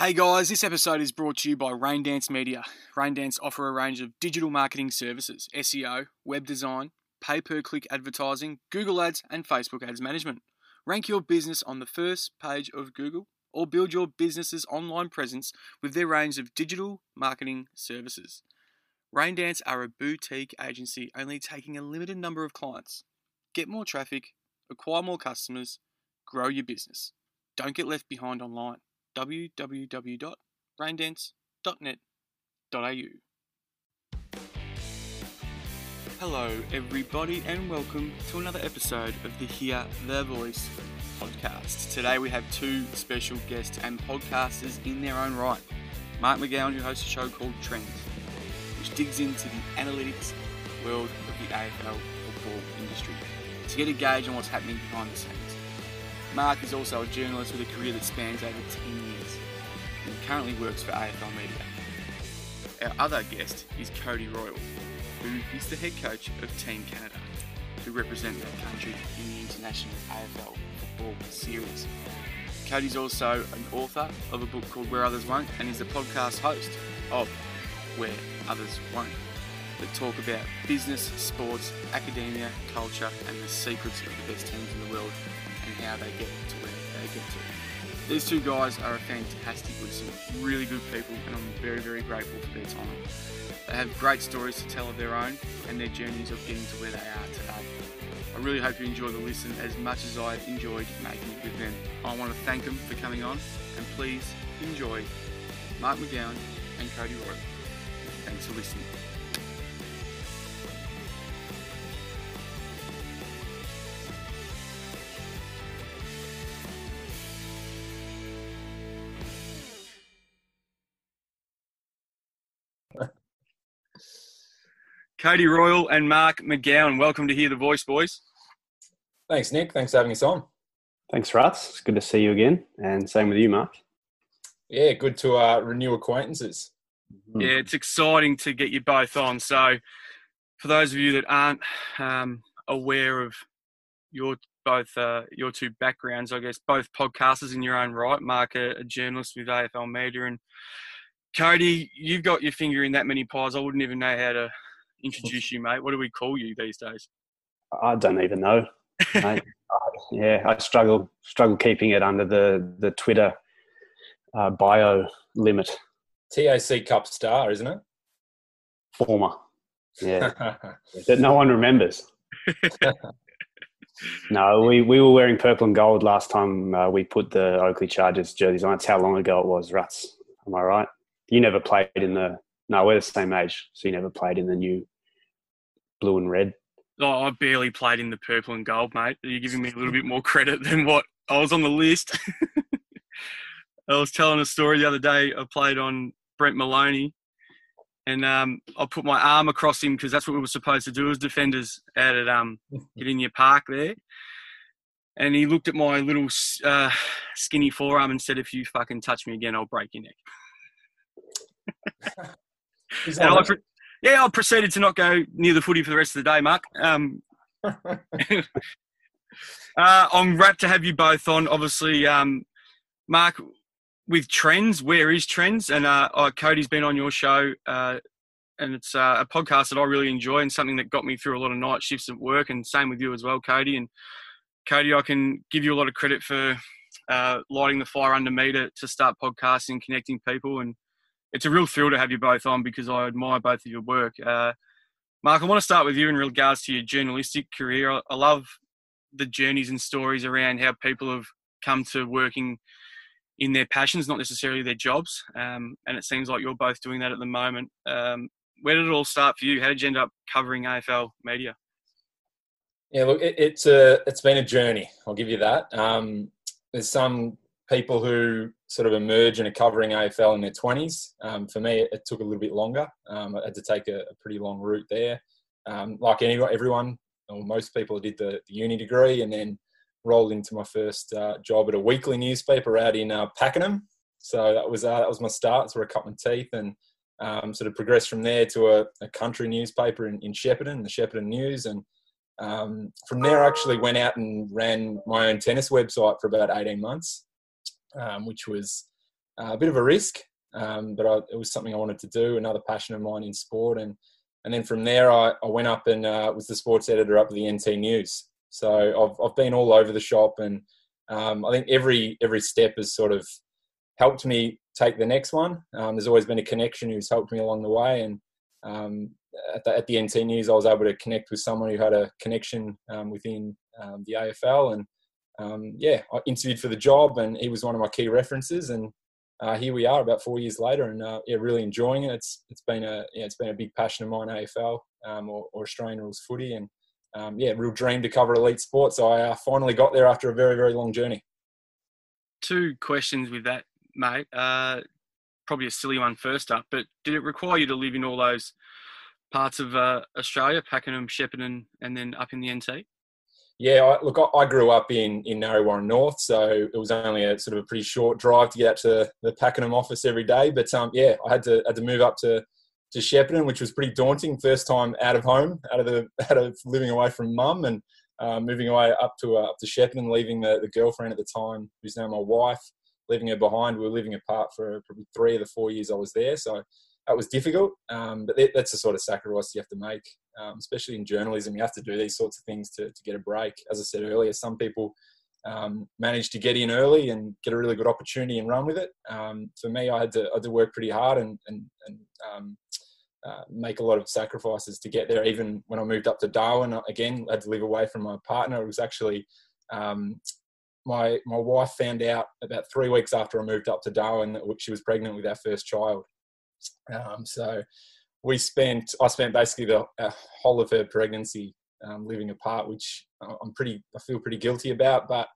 Hey guys, this episode is brought to you by Raindance Media. Raindance offer a range of digital marketing services, SEO, web design, pay-per-click advertising, Google Ads, and Facebook Ads management. Rank your business on the first page of Google or build your business's online presence with their range of digital marketing services. Raindance are a boutique agency only taking a limited number of clients. Get more traffic, acquire more customers, grow your business. Don't get left behind online. www.raindance.net.au. Hello everybody and welcome to another episode of the Hear the Voice podcast. Today we have two special guests and podcasters in their own right. Mark McGowan, who hosts a show called Trends, which digs into the analytics world of the AFL football industry to get a gauge on what's happening behind the scenes. Mark is also a journalist with a career that spans over 10 years and currently works for AFL Media. Our other guest is Cody Royal, who is the head coach of Team Canada, who represent their country in the International AFL Football Series. Cody's also an author of a book called Where Others Won't and is the podcast host of Where Others Won't, that talk about business, sports, academia, culture and the secrets of the best teams in the world and how they get to where they get to. These two guys are a fantastic listen, really good people, and I'm very, very grateful for their time. They have great stories to tell of their own and their journeys of getting to where they are today. I really hope you enjoy the listen as much as I enjoyed making it with them. I want to thank them for coming on, and please enjoy Mark McGowan and Cody Royal. Thanks for listening. Cody Royal and Mark McGowan, welcome to Hear the Voice, boys. Thanks, Nick. Thanks for having us on. Thanks, Rats. It's good to see you again, and same with you, Mark. Yeah, good to renew acquaintances. Mm-hmm. Yeah, it's exciting to get you both on. So, for those of you that aren't aware of your two backgrounds, I guess, both podcasters in your own right. Mark, a journalist with AFL Media, and Cody, you've got your finger in that many pies. I wouldn't even know how to introduce you, mate. What do we call you these days? I don't even know, mate. Yeah, I struggle keeping it under the Twitter bio limit. TAC Cup star, isn't it? Former. Yeah. That no one remembers. No, we were wearing purple and gold last time we put the Oakley Chargers jerseys on. That's how long ago it was, Ruts. Am I right? You never played in the... No, we're the same age, so you never played in the new blue and red. Oh, I barely played in the purple and gold, mate. You're giving me a little bit more credit than what I was on the list. I was telling a story the other day. I played on Brent Maloney, and I put my arm across him because that's what we were supposed to do as defenders out at Gdynia Park there. And he looked at my little skinny forearm and said, "If you fucking touch me again, I'll break your neck." I proceeded to not go near the footy for the rest of the day, Mark. I'm rapt to have you both on. Obviously, Mark, with Trends, Where is Trends? And Cody's been on your show, and it's a podcast that I really enjoy and something that got me through a lot of night shifts at work, and same with you as well, Cody. And Cody, I can give you a lot of credit for lighting the fire under me to start podcasting, connecting people, and it's a real thrill to have you both on because I admire both of your work. Mark, I want to start with you in regards to your journalistic career. I love the journeys and stories around how people have come to working in their passions, not necessarily their jobs. And it seems like you're both doing that at the moment. Where did it all start for you? How did you end up covering AFL Media? Yeah, look, it's been a journey. I'll give you that. There's some people who sort of emerge and are covering AFL in their 20s. For me, it took a little bit longer. I had to take a pretty long route there. Like everyone, or most people, I did the uni degree and then rolled into my first job at a weekly newspaper out in Pakenham. So that was my start. It's where I cut my teeth and sort of progressed from there to a country newspaper in Shepparton, the Shepparton News. And from there, I actually went out and ran my own tennis website for about 18 months. Which was a bit of a risk, but it was something I wanted to do, another passion of mine in sport. And then from there, I went up and was the sports editor up at the NT News. So I've been all over the shop, and I think every step has sort of helped me take the next one. There's always been a connection who's helped me along the way, and at the NT News, I was able to connect with someone who had a connection within the AFL, and I interviewed for the job, and he was one of my key references. And here we are, about 4 years later, and really enjoying it. It's been a big passion of mine, AFL or Australian rules footy, and real dream to cover elite sports. So I finally got there after a very, very long journey. Two questions with that, mate. Probably a silly one first up, but did it require you to live in all those parts of Australia, Pakenham, Shepparton, and then up in the NT? Yeah, I grew up in Narrawarra North, so it was only a sort of a pretty short drive to get out to the Pakenham office every day. But I had to move up to Shepparton, which was pretty daunting. First time out of home, out of living away from mum, and moving away up to Shepparton, leaving the girlfriend at the time, who's now my wife, leaving her behind. We were living apart for probably 3 of the 4 years I was there, so that was difficult. But that's the sort of sacrifice you have to make, especially in journalism. You have to do these sorts of things to get a break. As I said earlier, some people manage to get in early and get a really good opportunity and run with it. For me, I had to work pretty hard and make a lot of sacrifices to get there. Even when I moved up to Darwin, again, I had to live away from my partner. It was actually my wife found out about 3 weeks after I moved up to Darwin that she was pregnant with our first child. So I spent basically the whole of her pregnancy living apart, which I feel pretty guilty about. But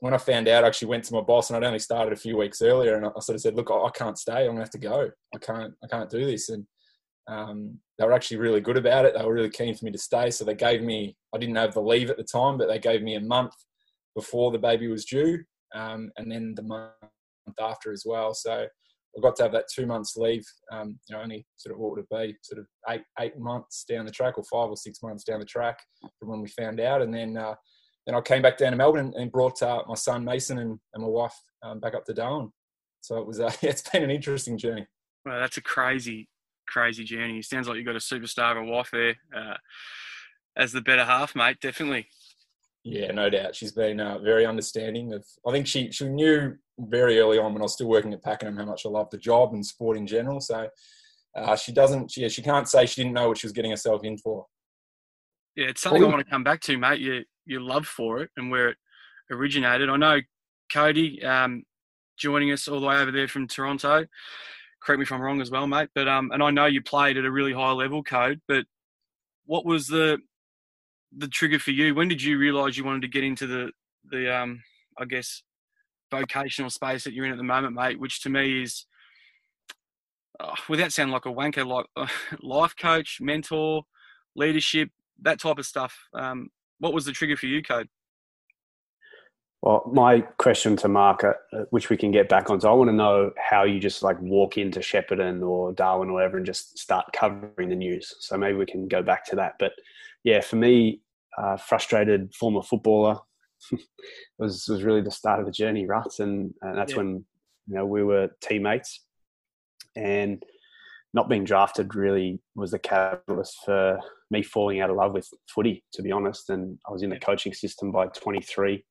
when I found out, I actually went to my boss, and I'd only started a few weeks earlier, and I sort of said, "Look, I can't stay. I'm gonna have to go. I can't do this." And they were actually really good about it. They were really keen for me to stay, so they gave me. I didn't have the leave at the time, but they gave me a month before the baby was due, and then the month after as well. So I got to have that 2 months leave, only sort of what would it be, sort of eight months down the track, or 5 or 6 months down the track from when we found out. And then I came back down to Melbourne and brought my son Mason and my wife back up to Darwin. So it was, it's been an interesting journey. Well, that's a crazy, crazy journey. It sounds like you've got a superstar of a wife there as the better half, mate, definitely. Yeah, no doubt. She's been very understanding of. I think she knew very early on when I was still working at Pakenham how much I loved the job and sport in general. So she can't say she didn't know what she was getting herself in for. Yeah, it's something I want to come back to, mate. Your love for it and where it originated. I know Cody joining us all the way over there from Toronto. Correct me if I'm wrong as well, mate. But and I know you played at a really high level, Code. But what was the trigger for you? When did you realise you wanted to get into the I guess vocational space that you're in at the moment, mate, which to me is without sounding like a wanker, like life coach, mentor, leadership, that type of stuff. What was the trigger for you, Code? Well, my question to Mark, which we can get back on, so I want to know how you just like walk into Shepparton or Darwin or whatever and just start covering the news. So maybe we can go back to that. But yeah, for me, frustrated former footballer was really the start of the journey, Rats, and that's when we were teammates, and not being drafted really was the catalyst for me falling out of love with footy, to be honest. And I was in the coaching system by 23.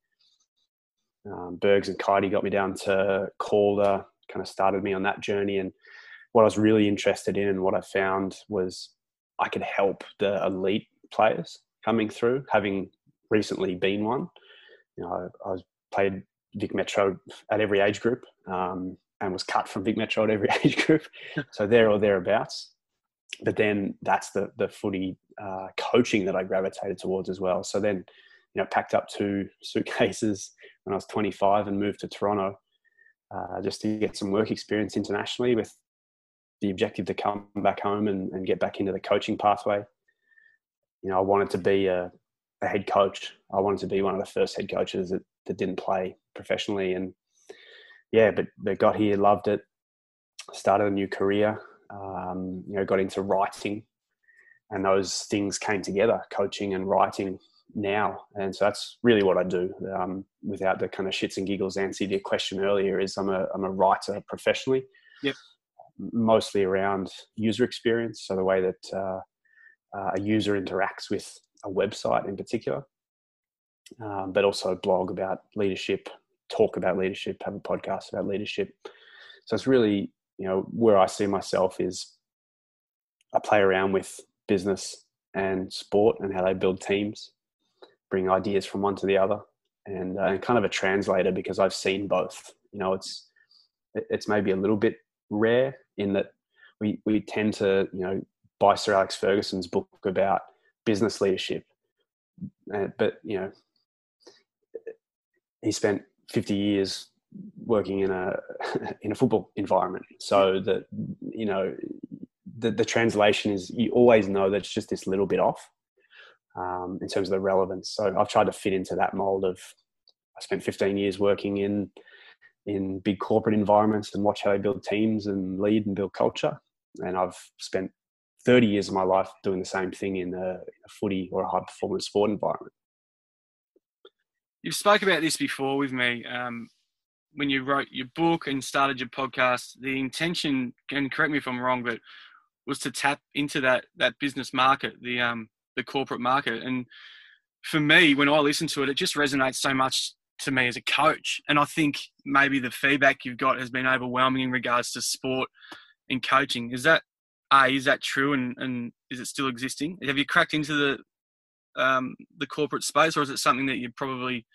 Bergs and Kitey got me down to Calder, kind of started me on that journey. And what I was really interested in and what I found was I could help the elite players coming through, having recently been one. I played Vic Metro at every age group and was cut from Vic Metro at every age group, so there or thereabouts. But then that's the footy coaching that I gravitated towards as well. So then, packed up 2 suitcases when I was 25 and moved to Toronto just to get some work experience internationally with the objective to come back home and get back into the coaching pathway. I wanted to be a head coach. I wanted to be one of the first head coaches that didn't play professionally. And but got here, loved it, started a new career, got into writing, and those things came together, coaching and writing now. And so that's really what I do, without the kind of shits and giggles answer to your question earlier, is I'm a writer professionally. Yep. Mostly around user experience, so the way that a user interacts with a website in particular, but also blog about leadership, talk about leadership, have a podcast about leadership. So it's really, you know, where I see myself is I play around with business and sport and how they build teams, bring ideas from one to the other, and kind of a translator, because I've seen both. You know, it's maybe a little bit rare in that we tend to, you know, buy Sir Alex Ferguson's book about business leadership, but you know, he spent 50 years working in a football environment, so that, you know, the translation is, you always know that it's just this little bit off in terms of the relevance. So I've tried to fit into that mold of, I spent 15 years working in big corporate environments and watch how they build teams and lead and build culture. And I've spent 30 years of my life doing the same thing in a footy or a high performance sport environment. You've spoken about this before with me. When you wrote your book and started your podcast, the intention, and correct me if I'm wrong, but was to tap into that business market, the corporate market. And for me, when I listen to it, it just resonates so much to me as a coach. And I think maybe the feedback you've got has been overwhelming in regards to sport and coaching. Is that true? And is it still existing? Have you cracked into the corporate space, or is it something that you're probably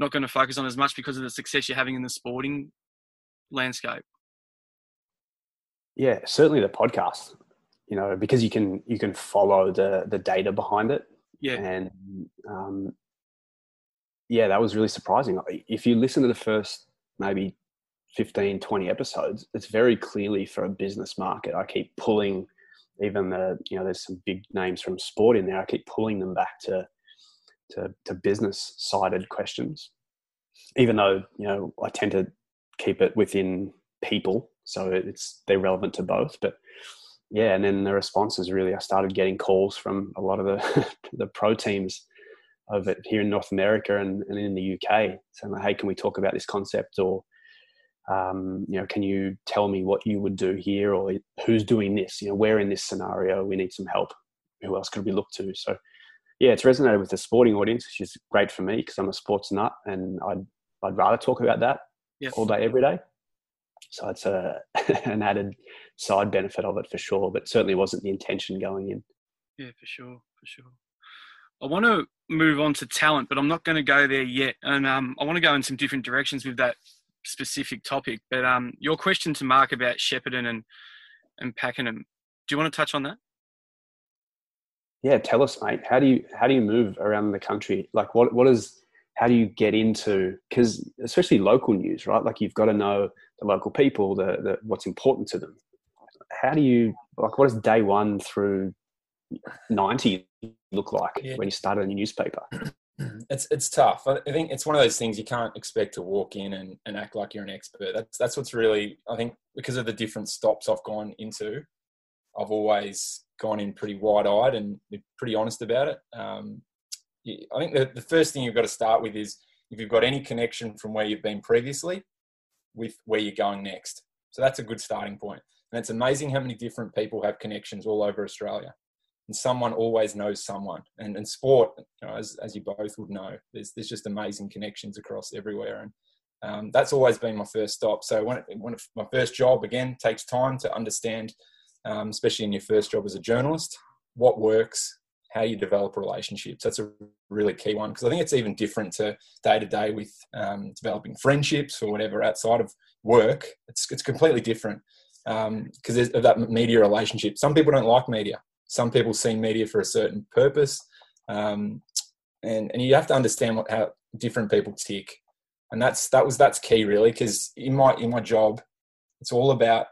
not going to focus on as much because of the success you're having in the sporting landscape? Yeah, certainly the podcast, you know, because you can follow the data behind it. Yeah. And yeah, that was really surprising. If you listen to the first maybe 15, 20 episodes, it's very clearly for a business market. I keep pulling, even you know, there's some big names from sport in there. I keep pulling them back to business sided questions, even though, you know, I tend to keep it within people. So they're relevant to both, but yeah. And then the responses, really, I started getting calls from a lot of the pro teams of it here in North America and in the UK, saying, "Hey, can we talk about this concept?" Or, you know, "Can you tell me what you would do here?" Or, "Who's doing this? You know, where in this scenario we need some help. Who else could we look to?" So, yeah, it's resonated with the sporting audience, which is great for me because I'm a sports nut, and I'd rather talk about that all day, every day. So it's an added side benefit of it for sure, but certainly wasn't the intention going in. Yeah, for sure. I want to move on to talent, but I'm not going to go there yet. And I want to go in some different directions with that specific topic. But your question to Mark about Shepparton and Pakenham, do you want to touch on that? Yeah, tell us, mate. How do you move around the country? Like, how do you get into, because especially local news, right? Like, you've got to know the local people, the what's important to them. How do you, like, what is day 1 through 90 look like when you started a new newspaper? It's tough. I think it's one of those things you can't expect to walk in and act like you're an expert. That's what's really, I think, because of the different stops I've gone into, I've always gone in pretty wide-eyed and been pretty honest about it. I think the first thing you've got to start with is if you've got any connection from where you've been previously with where you're going next. So that's a good starting point. And it's amazing how many different people have connections all over Australia. And someone always knows someone. And sport, you know, as you both would know, there's just amazing connections across everywhere. And that's always been my first stop. So my first job, again, takes time to understand, especially in your first job as a journalist, what works, how you develop relationships. That's a really key one, because I think it's even different to day-to-day with developing friendships or whatever outside of work. It's completely different because of that media relationship. Some people don't like media. Some people see media for a certain purpose, and you have to understand how different people tick, and that's key, really. Because in my job, it's all about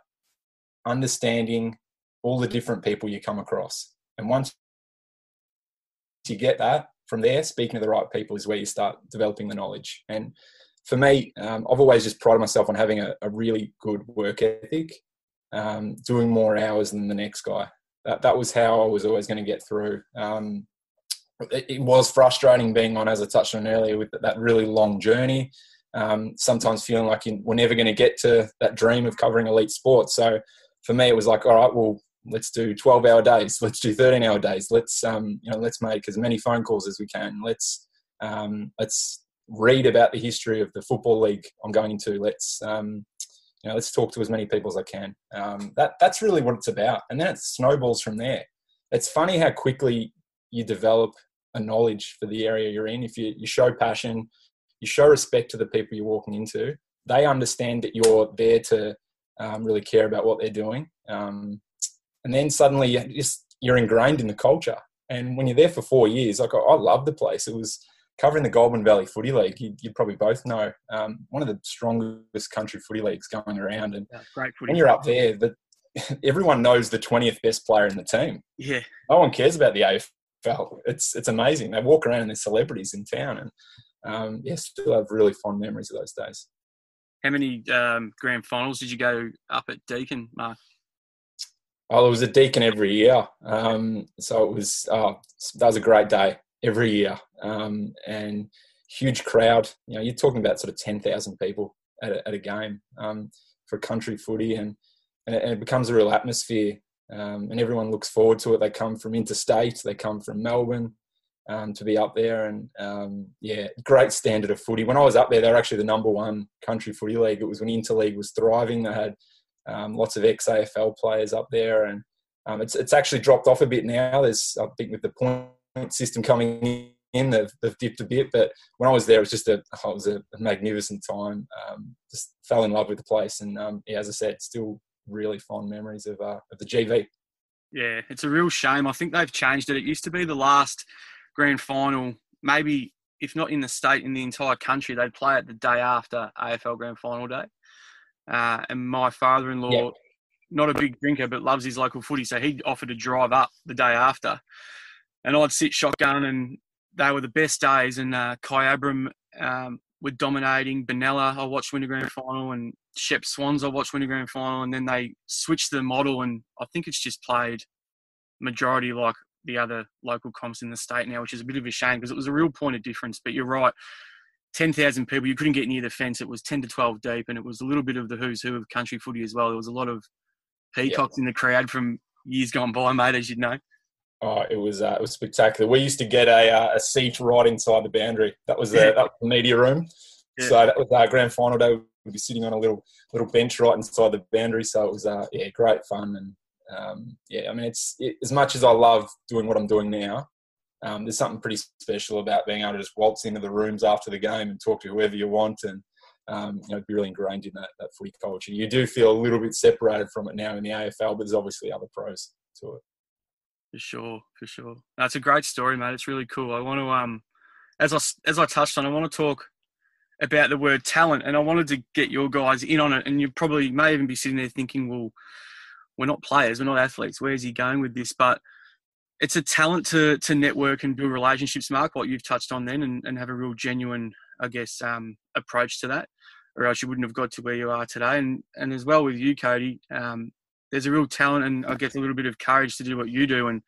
understanding all the different people you come across, and once you get that, from there, speaking to the right people is where you start developing the knowledge. And for me, I've always just prided myself on having a really good work ethic, doing more hours than the next guy. That was how I was always going to get through. it was frustrating being on, as I touched on earlier, with that really long journey. Sometimes feeling like we're never going to get to that dream of covering elite sports. So for me, it was like, all right, well, let's do 12-hour days. Let's do 13-hour days. Let's let's make as many phone calls as we can. Let's read about the history of the football league I'm going to. Let's talk to as many people as I can. That's really what it's about. And then it snowballs from there. It's funny how quickly you develop a knowledge for the area you're in. If you show passion, you show respect to the people you're walking into, they understand that you're there to really care about what they're doing. And then suddenly you're ingrained in the culture. And when you're there for 4 years, I love the place. It was covering the Goulburn Valley Footy League. You probably both know, one of the strongest country footy leagues going around. And yeah, great footy. When you're up there, everyone knows the 20th best player in the team. Yeah. No one cares about the AFL. It's amazing. They walk around and they're celebrities in town. And still have really fond memories of those days. How many grand finals did you go up at Deakin, Mark? Oh, there was a Deakin every year. So it was, that was a great day every year. And huge crowd. You're talking about sort of 10,000 people at a game for country footy. And it becomes a real atmosphere. And everyone looks forward to it. They come from interstate. They come from Melbourne to be up there. And, great standard of footy. When I was up there, they were actually the number one country footy league. It was when Interleague was thriving. They had lots of ex-AFL players up there. And it's actually dropped off a bit now. There's, I think, with the point system coming in, they've dipped a bit. But when I was there, it was just a magnificent time. Just fell in love with the place. And, as I said, still really fond memories of the GV. Yeah, it's a real shame. I think they've changed it. It used to be the last grand final, maybe, if not in the state, in the entire country, they'd play it the day after AFL grand final day. And my father-in-law, not a big drinker, but loves his local footy. So he offered to drive up the day after. And I'd sit shotgun, and they were the best days. And Kyabram were dominating. Benella, I watched win a grand final, and Shep Swans, I watched win a grand final. And then they switched the model, and I think it's just played majority like the other local comps in the state now, which is a bit of a shame because it was a real point of difference. But you're right. 10,000 people, you couldn't get near the fence. It was 10 to 12 deep, and it was a little bit of the who's who of country footy as well. There was a lot of peacocks in the crowd from years gone by, mate, as you'd know. Oh, it was spectacular. We used to get a seat right inside the boundary. That was the media room. Yeah. So that was our grand final day. We'd be sitting on a little bench right inside the boundary. So it was great fun. And as much as I love doing what I'm doing now, there's something pretty special about being able to just waltz into the rooms after the game and talk to whoever you want and, be really ingrained in that footy culture. You do feel a little bit separated from it now in the AFL, but there's obviously other pros to it. For sure. That's a great story, mate. It's really cool. I want to, as I touched on, I want to talk about the word talent, and I wanted to get your guys in on it. And you probably may even be sitting there thinking, well, we're not players, we're not athletes. Where's he going with this? But it's a talent to network and build relationships, Mark, what you've touched on then, and have a real genuine, I guess, approach to that, or else you wouldn't have got to where you are today. And as well with you, Cody, there's a real talent and, I guess, a little bit of courage to do what you do and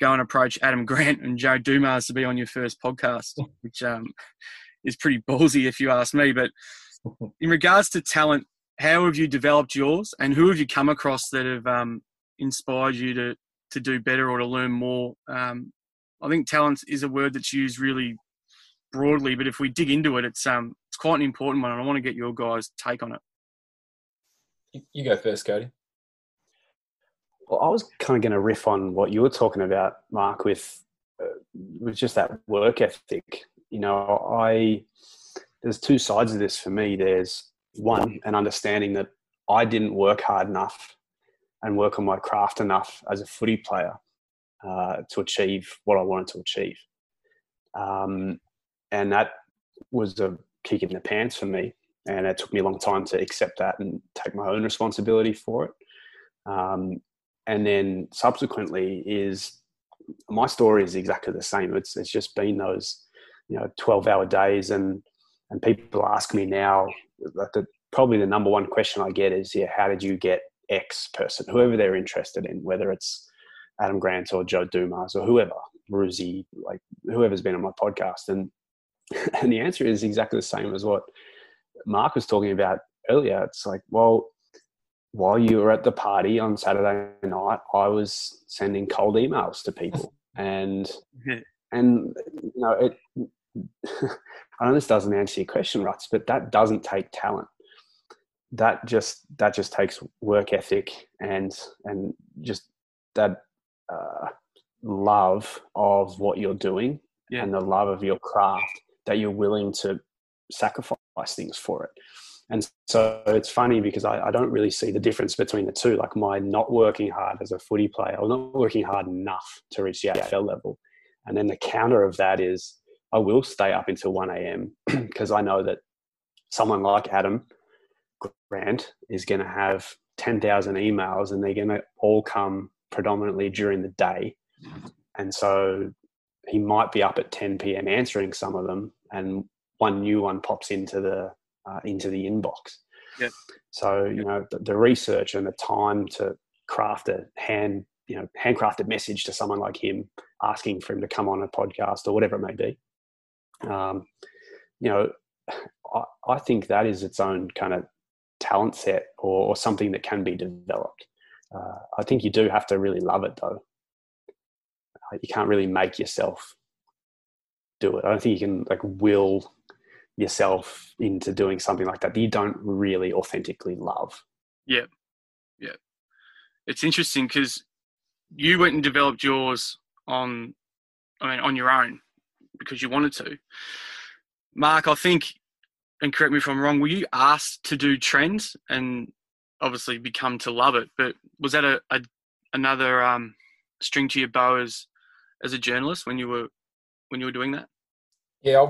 go and approach Adam Grant and Joe Dumas to be on your first podcast, which is pretty ballsy if you ask me. But in regards to talent, how have you developed yours, and who have you come across that have inspired you to do better or to learn more? I think talent is a word that's used really broadly, but if we dig into it, it's quite an important one, and I want to get your guys' take on it. You go first, Cody. Well, I was kind of going to riff on what you were talking about, Mark, with just that work ethic. There's two sides of this for me. There's one, an understanding that I didn't work hard enough and work on my craft enough as a footy player to achieve what I wanted to achieve. And that was a kick in the pants for me. And it took me a long time to accept that and take my own responsibility for it. And then subsequently my story is exactly the same. It's just been those, 12-hour days. And people ask me now, like probably the number one question I get is, how did you get X person, whoever they're interested in, whether it's Adam Grant or Joe Dumas or whoever, Maruzzi, like whoever's been on my podcast. And the answer is exactly the same as what Mark was talking about earlier. It's like, well, while you were at the party on Saturday night, I was sending cold emails to people. And you know, I know this doesn't answer your question, Ruts, but that doesn't take talent. That just takes work ethic and just that love of what you're doing and the love of your craft that you're willing to sacrifice things for it. And so it's funny because I don't really see the difference between the two. Like my not working hard as a footy player, or not working hard enough to reach the AFL level. And then the counter of that is I will stay up until 1 a.m. because I know that someone like Adam Grant is going to have 10,000 emails and they're going to all come predominantly during the day. And so he might be up at 10 p.m. answering some of them, and one new one pops into the inbox. Yep. So, you know, the research and the time to craft a handcrafted message to someone like him, asking for him to come on a podcast or whatever it may be. You know, I think that is its own kind of talent set or something that can be developed. I think you do have to really love it though. You can't really make yourself do it. I don't think you can like will yourself into doing something like that you don't really authentically love. Yeah. Yeah. It's interesting because you went and developed yours on your own because you wanted to. Mark, I think, and correct me if I'm wrong, were you asked to do Trends and obviously become to love it, but was that another string to your bow as a journalist when you were doing that? Yeah,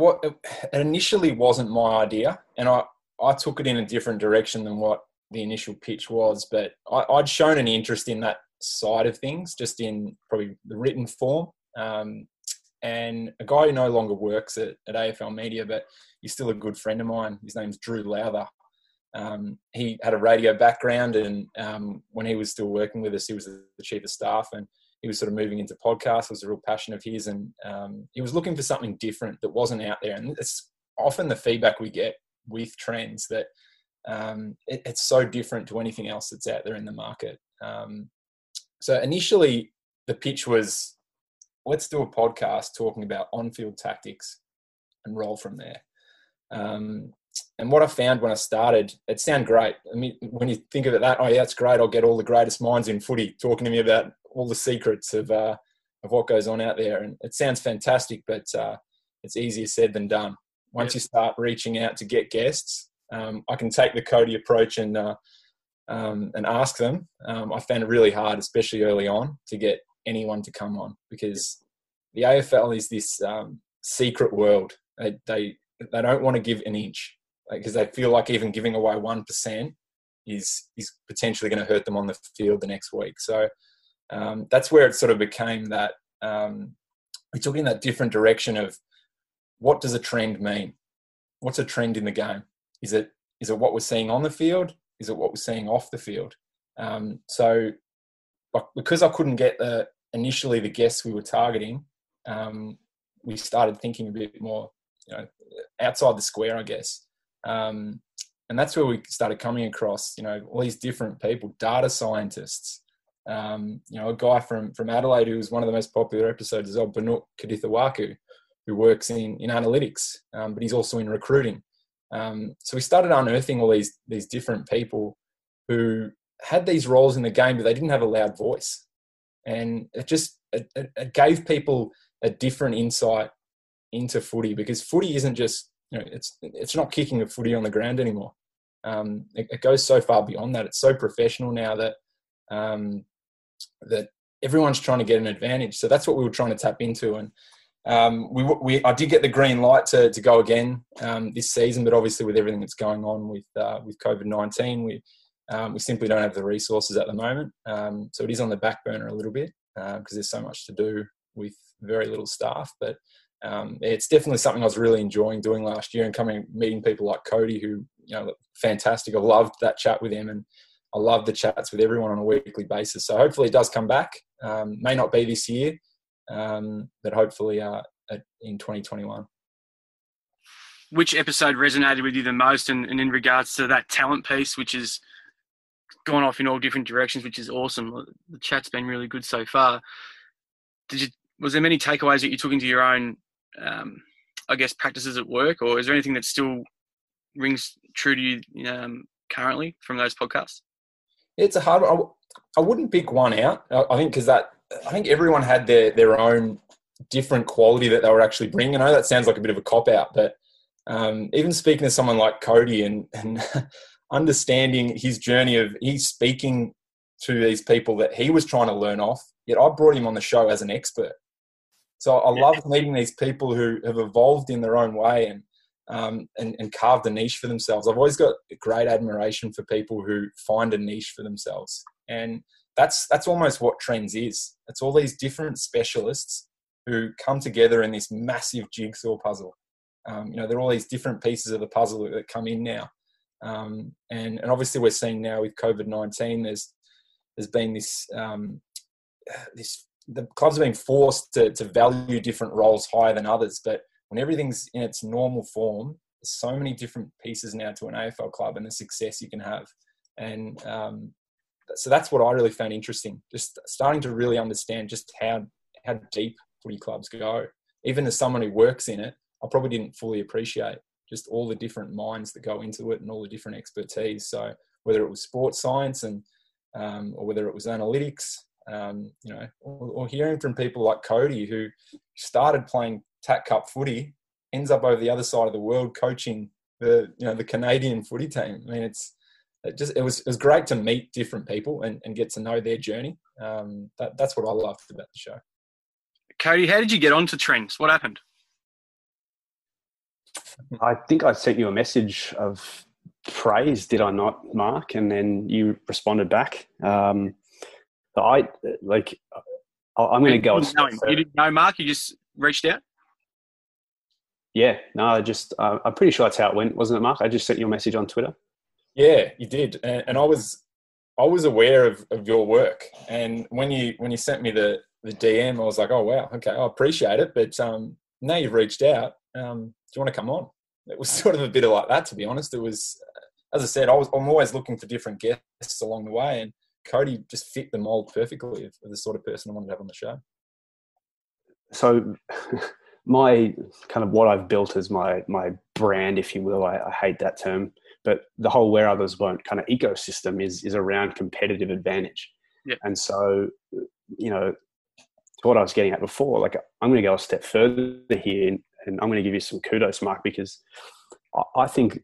it initially wasn't my idea, and I took it in a different direction than what the initial pitch was, but I'd shown an interest in that side of things, just in probably the written form. And a guy who no longer works at AFL Media, but he's still a good friend of mine. His name's Drew Lowther. He had a radio background, and when he was still working with us, he was the chief of staff, and he was sort of moving into podcasts. It was a real passion of his, and he was looking for something different that wasn't out there. And it's often the feedback we get with Trends that it's so different to anything else that's out there in the market. So initially the pitch was, let's do a podcast talking about on-field tactics and roll from there. And what I found when I started, it sounded great. I mean, when you think of it that, oh yeah, it's great. I'll get all the greatest minds in footy talking to me about all the secrets of what goes on out there. And it sounds fantastic, but it's easier said than done. Once you start reaching out to get guests, I can take the Cody approach and ask them. I found it really hard, especially early on, to get anyone to come on because the AFL is this secret world. They don't want to give an inch because they feel like even giving away 1% is potentially going to hurt them on the field the next week. So that's where it sort of became that we took in that different direction of what does a trend mean? What's a trend in the game? Is it what we're seeing on the field? Is it what we're seeing off the field? So because I couldn't get initially the guests we were targeting, we started thinking a bit more, you know, outside the square, I guess. And that's where we started coming across, you know, all these different people, data scientists, you know, a guy from Adelaide who was one of the most popular episodes is Banuk Kadithawaku, who works in analytics, but he's also in recruiting. So we started unearthing all these different people who had these roles in the game, but they didn't have a loud voice. And it gave people a different insight into footy because footy isn't just, you know, it's not kicking a footy on the ground anymore. It goes so far beyond that. It's so professional now that that everyone's trying to get an advantage. So that's what we were trying to tap into. And I did get the green light to go again this season, but obviously with everything that's going on with COVID-19, we simply don't have the resources at the moment. So it is on the back burner a little bit because there's so much to do with very little staff. But it's definitely something I was really enjoying doing last year and meeting people like Cody, who, you know, fantastic. I loved that chat with him, and I love the chats with everyone on a weekly basis. So hopefully it does come back. May not be this year. that hopefully are in 2021. Which episode resonated with you the most, and in regards to that talent piece, which has gone off in all different directions, which is awesome. The chat's been really good so far. Was there many takeaways that you took into your own, I guess, practices at work, or is there anything that still rings true to you currently from those podcasts? It's a hard one. I wouldn't pick one out. I think because everyone had their own different quality that they would actually bring. I know that sounds like a bit of a cop out, but even speaking to someone like Cody and understanding his journey of he's speaking to these people that he was trying to learn off, yet I brought him on the show as an expert. So I love meeting these people who have evolved in their own way and carved a niche for themselves. I've always got great admiration for people who find a niche for themselves. And that's almost what Trends is. It's all these different specialists who come together in this massive jigsaw puzzle. There are all these different pieces of the puzzle that come in now. And obviously we're seeing now with COVID-19, there's been this, the clubs are being forced to value different roles higher than others. But when everything's in its normal form, there's so many different pieces now to an AFL club and the success you can have. And so that's what I really found interesting, just starting to really understand just how deep footy clubs go. Even as someone who works in it, I probably didn't fully appreciate just all the different minds that go into it and all the different expertise. So whether it was sports science and or whether it was analytics, or hearing from people like Cody, who started playing TAC Cup footy, ends up over the other side of the world coaching the Canadian footy team. I mean, it was great to meet different people and get to know their journey. That's what I loved about the show. Cody, how did you get onto Trends? What happened? I think I sent you a message of praise, did I not, Mark? And then you responded back. I'm going to go. You didn't know, Mark? You just reached out? Yeah. No, I'm pretty sure that's how it went, wasn't it, Mark? I just sent you a message on Twitter. Yeah, you did. And I was aware of your work. And when you sent me the DM, I was like, oh, wow, okay, I appreciate it. But now you've reached out. Do you want to come on? It was sort of a bit of like that, to be honest. It was, as I said, I'm always looking for different guests along the way, and Cody just fit the mold perfectly of the sort of person I wanted to have on the show. So my kind of what I've built is my brand, if you will. I hate that term, but the whole Where Others Won't kind of ecosystem is around competitive advantage. Yeah. And so, to what I was getting at before, like I'm going to go a step further here and I'm going to give you some kudos, Mark, because I think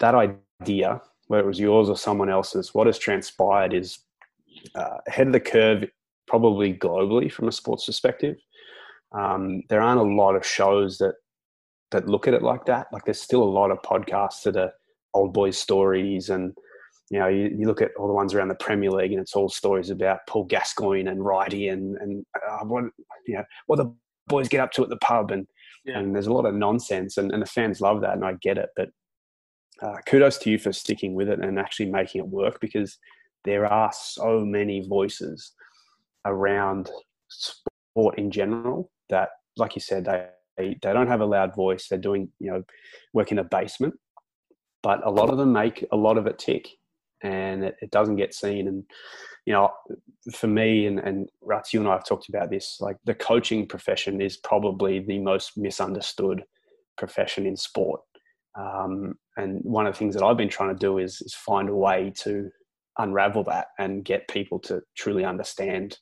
that idea, whether it was yours or someone else's, what has transpired is ahead of the curve, probably globally from a sports perspective. There aren't a lot of shows that look at it like that. Like there's still a lot of podcasts that are old boys stories, and you look at all the ones around the Premier League and it's all stories about Paul Gascoigne and Righty and what the boys get up to at the pub and there's a lot of nonsense and the fans love that, and I get it, but kudos to you for sticking with it and actually making it work, because there are so many voices around sport in general that, like you said, they don't have a loud voice. They're doing work in a basement, but a lot of them make a lot of it tick, and it doesn't get seen. And for me and Rats, you and I have talked about this, like the coaching profession is probably the most misunderstood profession in sport. And one of the things that I've been trying to do is find a way to unravel that and get people to truly understand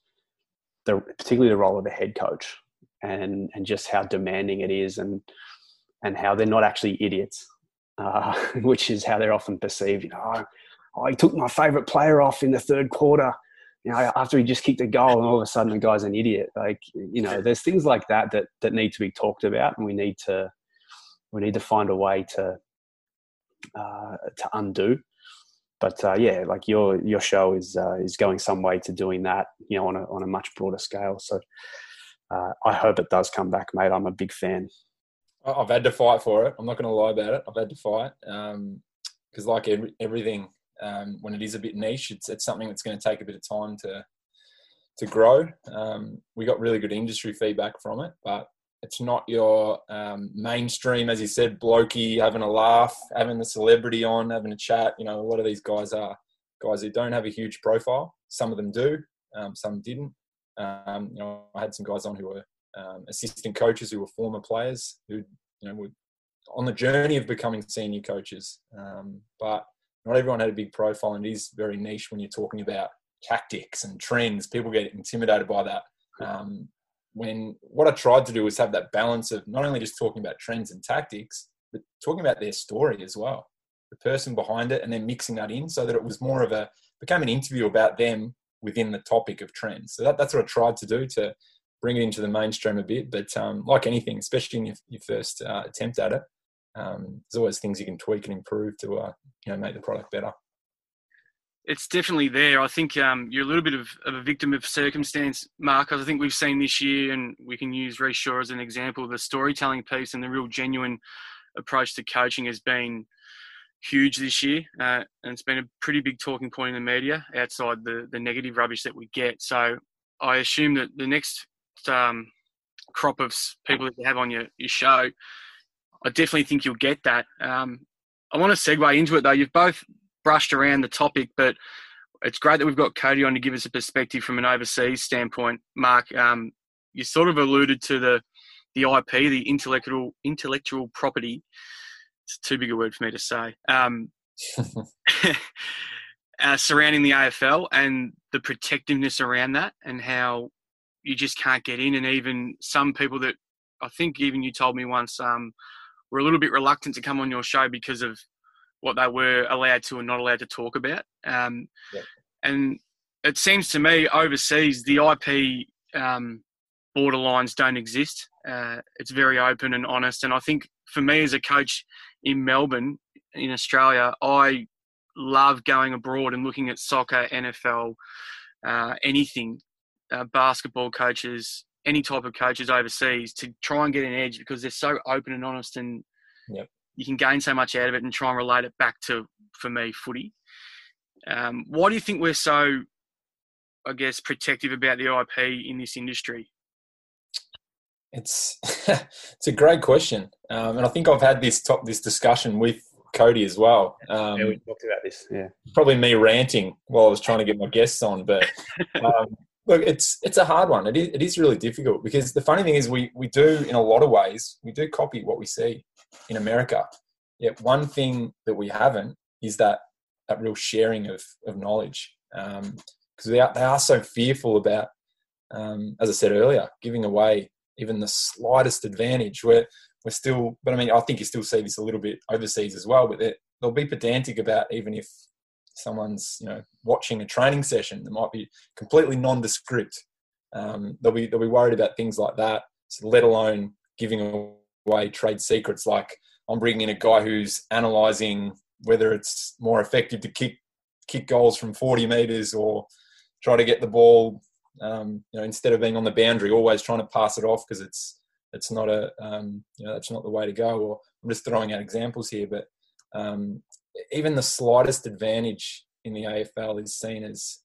particularly the role of a head coach and just how demanding it is and how they're not actually idiots, which is how they're often perceived. I took my favourite player off in the third quarter, after he just kicked a goal, and all of a sudden the guy's an idiot. Like, there's things like that need to be talked about, and we need to find a way to undo. But like your show is going some way to doing that, on a much broader scale. So I hope it does come back, mate. I'm a big fan. I've had to fight for it. I'm not going to lie about it. I've had to fight because, like everything. When it is a bit niche, it's something that's going to take a bit of time to to grow. We got really good industry feedback from it, but it's not your mainstream, as you said, blokey, having a laugh, having the celebrity on, having a chat. You know, a lot of these guys are guys who don't have a huge profile. Some of them do, some didn't. You know, I had some guys on who were assistant coaches who were former players who, you know, were on the journey of becoming senior coaches. But not everyone had a big profile, and it is very niche when you're talking about tactics and trends. People get intimidated by that. When what I tried to do was have that balance of not only just talking about trends and tactics, but talking about their story as well, the person behind it, and then mixing that in so that it was more of a, became an interview about them within the topic of trends. So that's what I tried to do to bring it into the mainstream a bit. But like anything, especially in your first attempt at it, there's always things you can tweak and improve to you know, make the product better. It's definitely there. I think you're a little bit of a victim of circumstance, Mark. I think we've seen this year, and we can use Reshore as an example, the storytelling piece and the real genuine approach to coaching has been huge this year. And it's been a pretty big talking point in the media outside the negative rubbish that we get. So I assume that the next crop of people that you have on your show, I definitely think you'll get that. I want to segue into it, though. You've both brushed around the topic, but it's great that we've got Cody on to give us a perspective from an overseas standpoint. Mark, you sort of alluded to the IP, the intellectual property. It's too big a word for me to say. Surrounding the AFL and the protectiveness around that, and how you just can't get in. And even some people that I think even you told me once were a little bit reluctant to come on your show because of what they were allowed to and not allowed to talk about. And it seems to me overseas, the IP borderlines don't exist. It's very open and honest. And I think for me as a coach in Melbourne, in Australia, I love going abroad and looking at soccer, NFL, anything, basketball coaches, any type of coaches overseas, to try and get an edge because they're so open and honest, and you can gain so much out of it and try and relate it back to, for me, footy. Why do you think we're so, I guess, protective about the IP in this industry? It's it's a great question. And I think I've had this discussion with Cody as well. Yeah, we talked about this. Yeah, probably me ranting while I was trying to get my guests on. But look, it's a hard one. It is really difficult, because the funny thing is we do, in a lot of ways, we do copy what we see in America. Yet one thing that we haven't is that real sharing of knowledge, because they are so fearful about, as I said earlier, giving away even the slightest advantage. We're still, but I mean, I think you still see this a little bit overseas as well, but they'll be pedantic about, even if someone's, you know, watching a training session that might be completely nondescript, they'll be worried about things like that, so let alone giving away trade secrets. Like, I'm bringing in a guy who's analysing whether it's more effective to kick goals from 40 metres or try to get the ball, you know, instead of being on the boundary, always trying to pass it off, because it's not a, you know, that's not the way to go. Or I'm just throwing out examples here, but even the slightest advantage in the AFL is seen as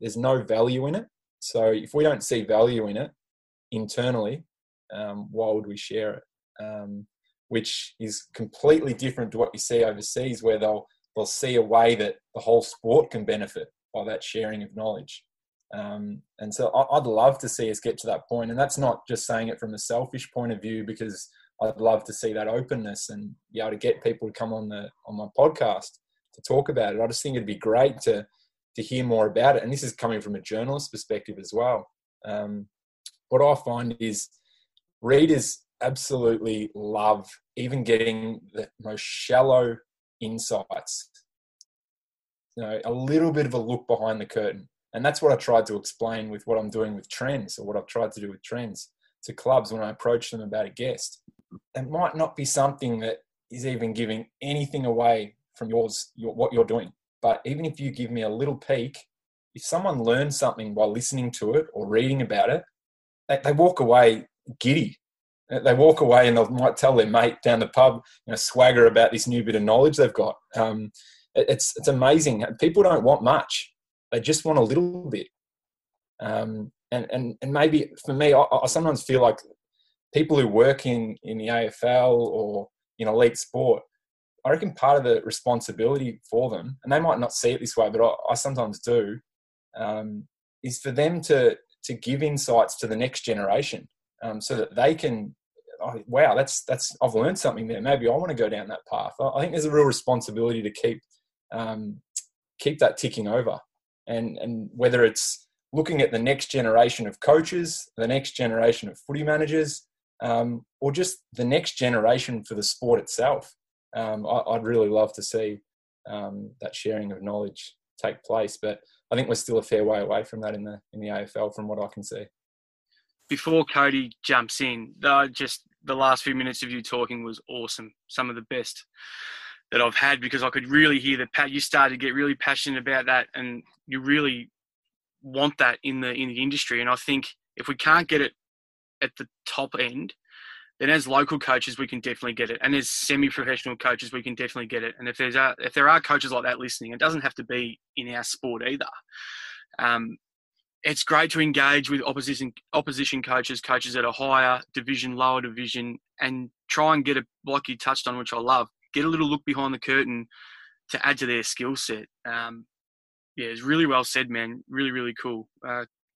there's no value in it. So if we don't see value in it internally, why would we share it? Which is completely different to what you see overseas, where they'll see a way that the whole sport can benefit by that sharing of knowledge. And so I'd love to see us get to that point. And that's not just saying it from a selfish point of view, because I'd love to see that openness and be able to get people to come on my podcast to talk about it. I just think it'd be great to hear more about it. And this is coming from a journalist perspective as well. What I find is readers absolutely love even getting the most shallow insights, you know, a little bit of a look behind the curtain. And that's what I tried to explain with what I'm doing with Trends, or what I've tried to do with Trends to clubs when I approach them about a guest. It might not be something that is even giving anything away from what you're doing. But even if you give me a little peek, if someone learns something while listening to it or reading about it, they walk away giddy. They walk away and they might tell their mate down the pub, you know, swagger about this new bit of knowledge they've got. It's amazing. People don't want much. They just want a little bit. And maybe for me, I sometimes feel like people who work in the AFL or in elite sport, I reckon part of the responsibility for them, and they might not see it this way, but I sometimes do, is for them to give insights to the next generation, so that they can, oh, wow, that's I've learned something there. Maybe I want to go down that path. I think there's a real responsibility to keep that ticking over, and whether it's looking at the next generation of coaches, the next generation of footy managers, or just the next generation for the sport itself. I'd really love to see that sharing of knowledge take place, but I think we're still a fair way away from that in the AFL, from what I can see. Before Cody jumps in, just the last few minutes of you talking was awesome. Some of the best that I've had, because I could really hear that you started to get really passionate about that, and you really want that in the industry. And I think if we can't get it at the top end, then as local coaches, we can definitely get it. And as semi-professional coaches, we can definitely get it. And if there are coaches like that listening, it doesn't have to be in our sport either. It's great to engage with opposition coaches, coaches at a higher division, lower division, and try and get a, like you touched on, which I love, get a little look behind the curtain to add to their skill set. Yeah, it's really well said, man. Really, really cool.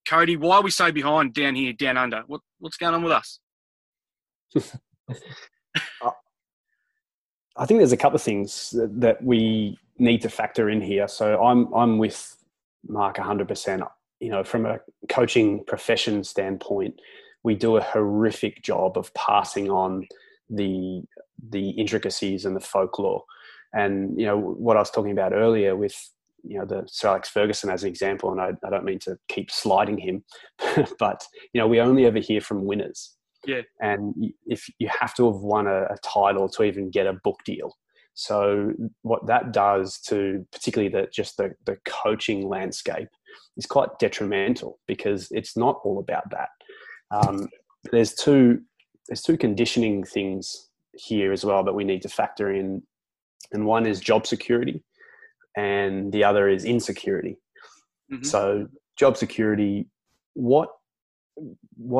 Cody, why are we so behind down here, down under? What's going on with us? I think there's a couple of things that we need to factor in here. So I'm with Mark 100%. You know, from a coaching profession standpoint, we do a horrific job of passing on the intricacies and the folklore. And, you know, what I was talking about earlier with, you know, the Sir Alex Ferguson as an example, and I don't mean to keep sliding him, but, you know, we only ever hear from winners. Yeah. And if you have to have won a title to even get a book deal. So what that does to particularly the coaching landscape is quite detrimental, because it's not all about that. There's two conditioning things here as well that we need to factor in. And one is job security and the other is insecurity. Mm-hmm. So job security, what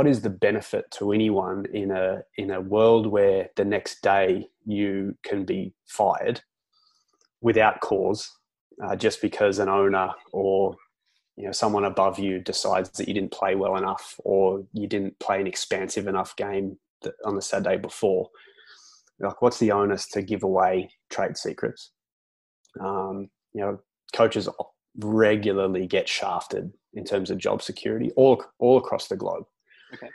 is the benefit to anyone in a world where the next day you can be fired without cause, just because an owner or, you know, someone above you decides that you didn't play well enough or you didn't play an expansive enough game on the Saturday before? Like, what's the onus to give away trade secrets? You know, coaches regularly get shafted in terms of job security all across the globe. Okay.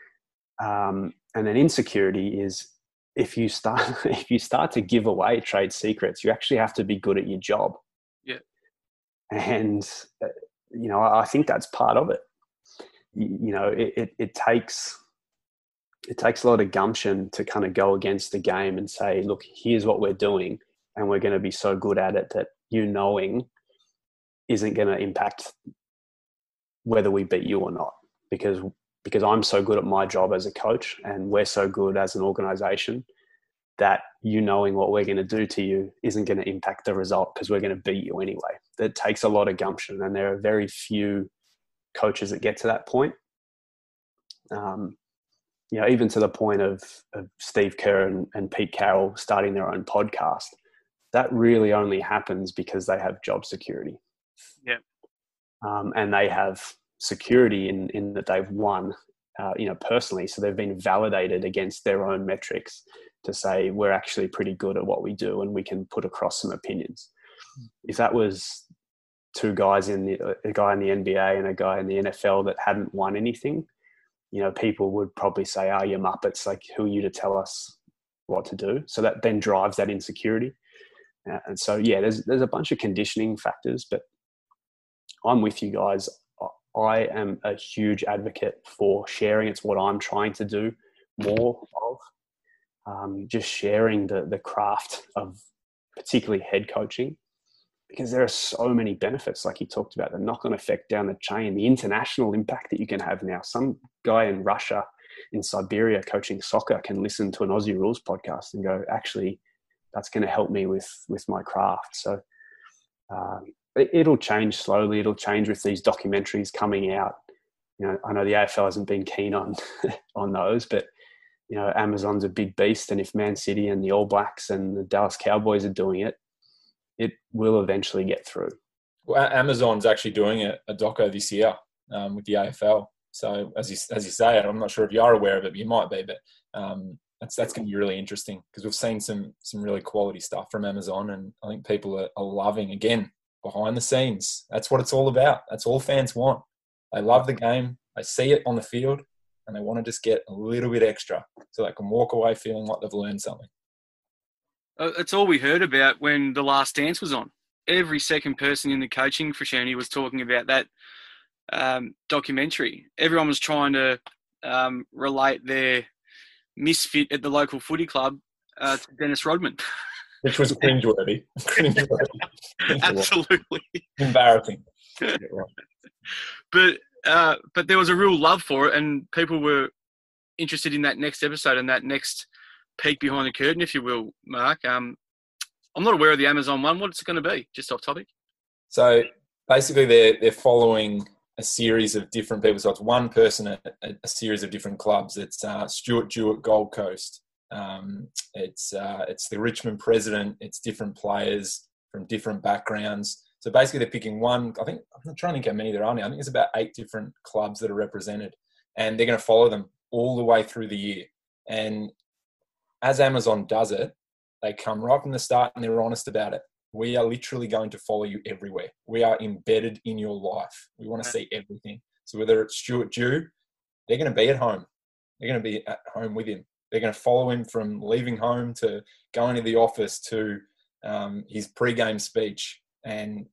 And then insecurity is if you start to give away trade secrets, you actually have to be good at your job. Yeah. And, you know, I think that's part of it. You know, it takes a lot of gumption to kind of go against the game and say, look, here's what we're doing, and we're going to be so good at it that you knowing isn't going to impact whether we beat you or not, because I'm so good at my job as a coach and we're so good as an organisation that you knowing what we're going to do to you isn't going to impact the result, because we're going to beat you anyway. It takes a lot of gumption, and there are very few coaches that get to that point. You know, even to the point of Steve Kerr and Pete Carroll starting their own podcast, that really only happens because they have job security. Yeah. And they have security in that they've won, you know, personally. So they've been validated against their own metrics to say, we're actually pretty good at what we do and we can put across some opinions. If that was two guys a guy in the NBA and a guy in the NFL that hadn't won anything, you know, people would probably say, oh, you muppets, like, who are you to tell us what to do? So that then drives that insecurity. And so, yeah, there's a bunch of conditioning factors, but I'm with you guys. I am a huge advocate for sharing. It's what I'm trying to do more of, just sharing the craft of particularly head coaching, because there are so many benefits, like you talked about, the knock-on effect down the chain, the international impact that you can have now. Some guy in Russia, in Siberia, coaching soccer can listen to an Aussie Rules podcast and go, actually, that's going to help me with my craft. So it'll change slowly. It'll change with these documentaries coming out. you know, I know the AFL hasn't been keen on on those, but you know, Amazon's a big beast, and if Man City and the All Blacks and the Dallas Cowboys are doing it, it will eventually get through. Well, Amazon's actually doing a doco this year with the AFL. So as you say, I'm not sure if you are aware of it, but you might be. But that's going to be really interesting because we've seen some really quality stuff from Amazon, and I think people are loving, again, behind the scenes. That's what it's all about. That's all fans want. They love the game. They see it on the field, and they want to just get a little bit extra so they can walk away feeling like they've learned something. It's all we heard about when The Last Dance was on. Every second person in the coaching fraternity was talking about that documentary. Everyone was trying to relate their misfit at the local footy club to Dennis Rodman. Which was cringeworthy. Absolutely. Embarrassing. But there was a real love for it, and people were interested in that next episode and that next peek behind the curtain, if you will, Mark. I'm not aware of the Amazon one. What's it going to be? Just off topic. So basically they're following a series of different people. So it's one person at a series of different clubs. It's Stuart Dew at Gold Coast. It's the Richmond president. It's different players from different backgrounds. So basically they're picking one. I think, I'm not trying to think how many there are now. I think there's about 8 different clubs that are represented, and they're going to follow them all the way through the year. And as Amazon does it, they come right from the start and they're honest about it. We are literally going to follow you everywhere. We are embedded in your life. We want to see everything. So whether it's Stuart Dew, they're going to be at home. They're going to be at home with him. They're going to follow him from leaving home to going to the office to his pre-game speech. And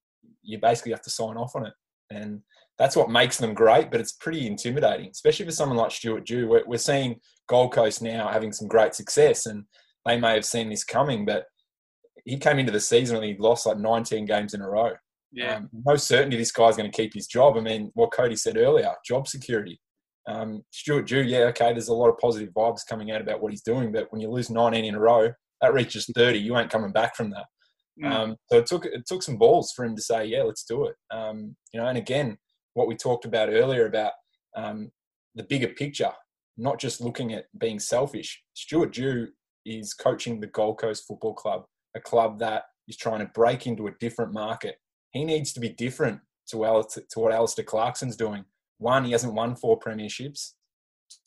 you basically have to sign off on it. And that's what makes them great, but it's pretty intimidating, especially for someone like Stuart Dew. We're seeing Gold Coast now having some great success, and they may have seen this coming, but he came into the season and he lost like 19 games in a row. Yeah. No certainty this guy's going to keep his job. I mean, what Cody said earlier, job security. Stuart Dew, yeah, okay, there's a lot of positive vibes coming out about what he's doing, but when you lose 19 in a row, that reaches 30. You ain't coming back from that. So it took some balls for him to say, yeah, let's do it. You know, and again, what we talked about earlier about the bigger picture, not just looking at being selfish. Stuart Dew is coaching the Gold Coast Football Club, a club that is trying to break into a different market. He needs to be different to what Alistair Clarkson's doing. One, he hasn't won 4 premierships.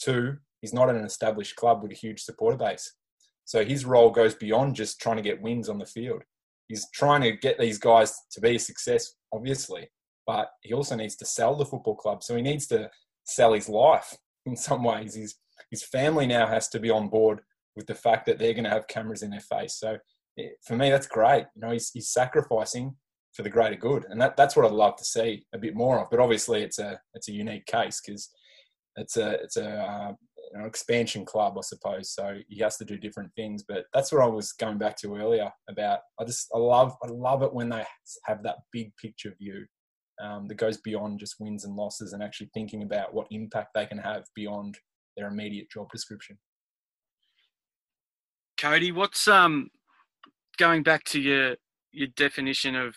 2, he's not at an established club with a huge supporter base. So his role goes beyond just trying to get wins on the field. He's trying to get these guys to be a success, obviously, but he also needs to sell the football club. So he needs to sell his life in some ways. His family now has to be on board with the fact that they're going to have cameras in their face. So for me, that's great. You know, he's sacrificing for the greater good. And that's what I'd love to see a bit more of. But obviously it's a unique case because it's an expansion club, I suppose. So he has to do different things, but that's what I was going back to earlier about. I love it when they have that big picture view that goes beyond just wins and losses and actually thinking about what impact they can have beyond their immediate job description. Cody, what's going back to your definition of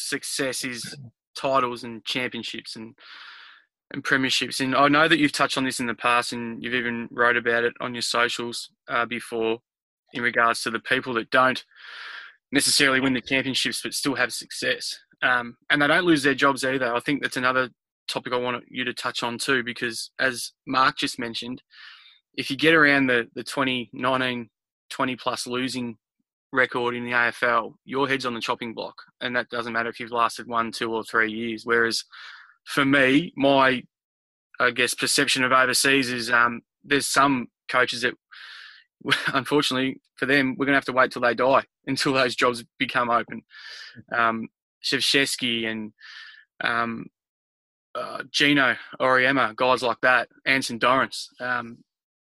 success is titles and championships and premierships. And I know that you've touched on this in the past and you've even wrote about it on your socials before in regards to the people that don't necessarily win the championships but still have success. And they don't lose their jobs either. I think that's another topic I want you to touch on too, because as Mark just mentioned, if you get around the 2019, 20-plus losing record in the AFL, your head's on the chopping block. And that doesn't matter if you've lasted 1, 2, or 3 years. Whereas for me, my, I guess, perception of overseas is there's some coaches that, unfortunately, for them, we're going to have to wait till they die, until those jobs become open. Shevchesky and Gino Auriemma, guys like that, Anson Dorrance.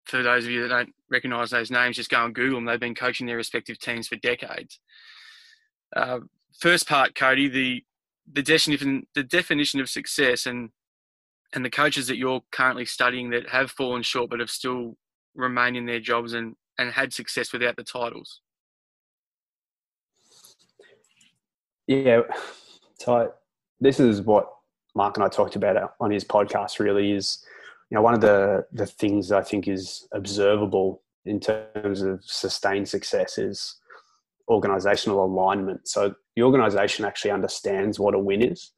For those of you that don't recognise those names, just go and Google them. They've been coaching their respective teams for decades. First part, Cody, the definition of success and the coaches that you're currently studying that have fallen short but have still remained in their jobs and had success without the titles. Yeah, so this is what Mark and I talked about it on his podcast really is, you know, one of the things I think is observable in terms of sustained success is organisational alignment. So the organisation actually understands what a win is.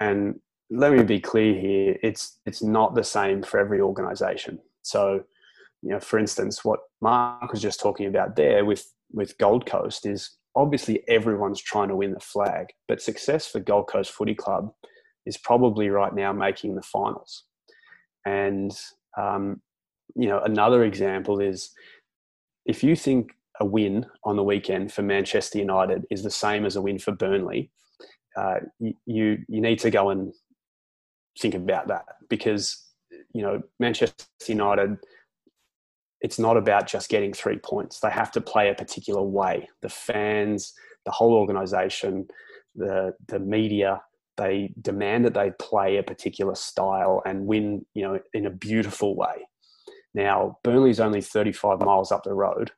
And let me be clear here, it's not the same for every organisation. So, you know, for instance, what Mark was just talking about there with Gold Coast is obviously everyone's trying to win the flag, but success for Gold Coast Footy Club is probably right now making the finals. And, you know, another example is if you think a win on the weekend for Manchester United is the same as a win for Burnley, you need to go and think about that because, you know, Manchester United, it's not about just getting 3 points. They have to play a particular way. The fans, the whole organisation, the media, they demand that they play a particular style and win, you know, in a beautiful way. Now, Burnley's only 35 miles up the road,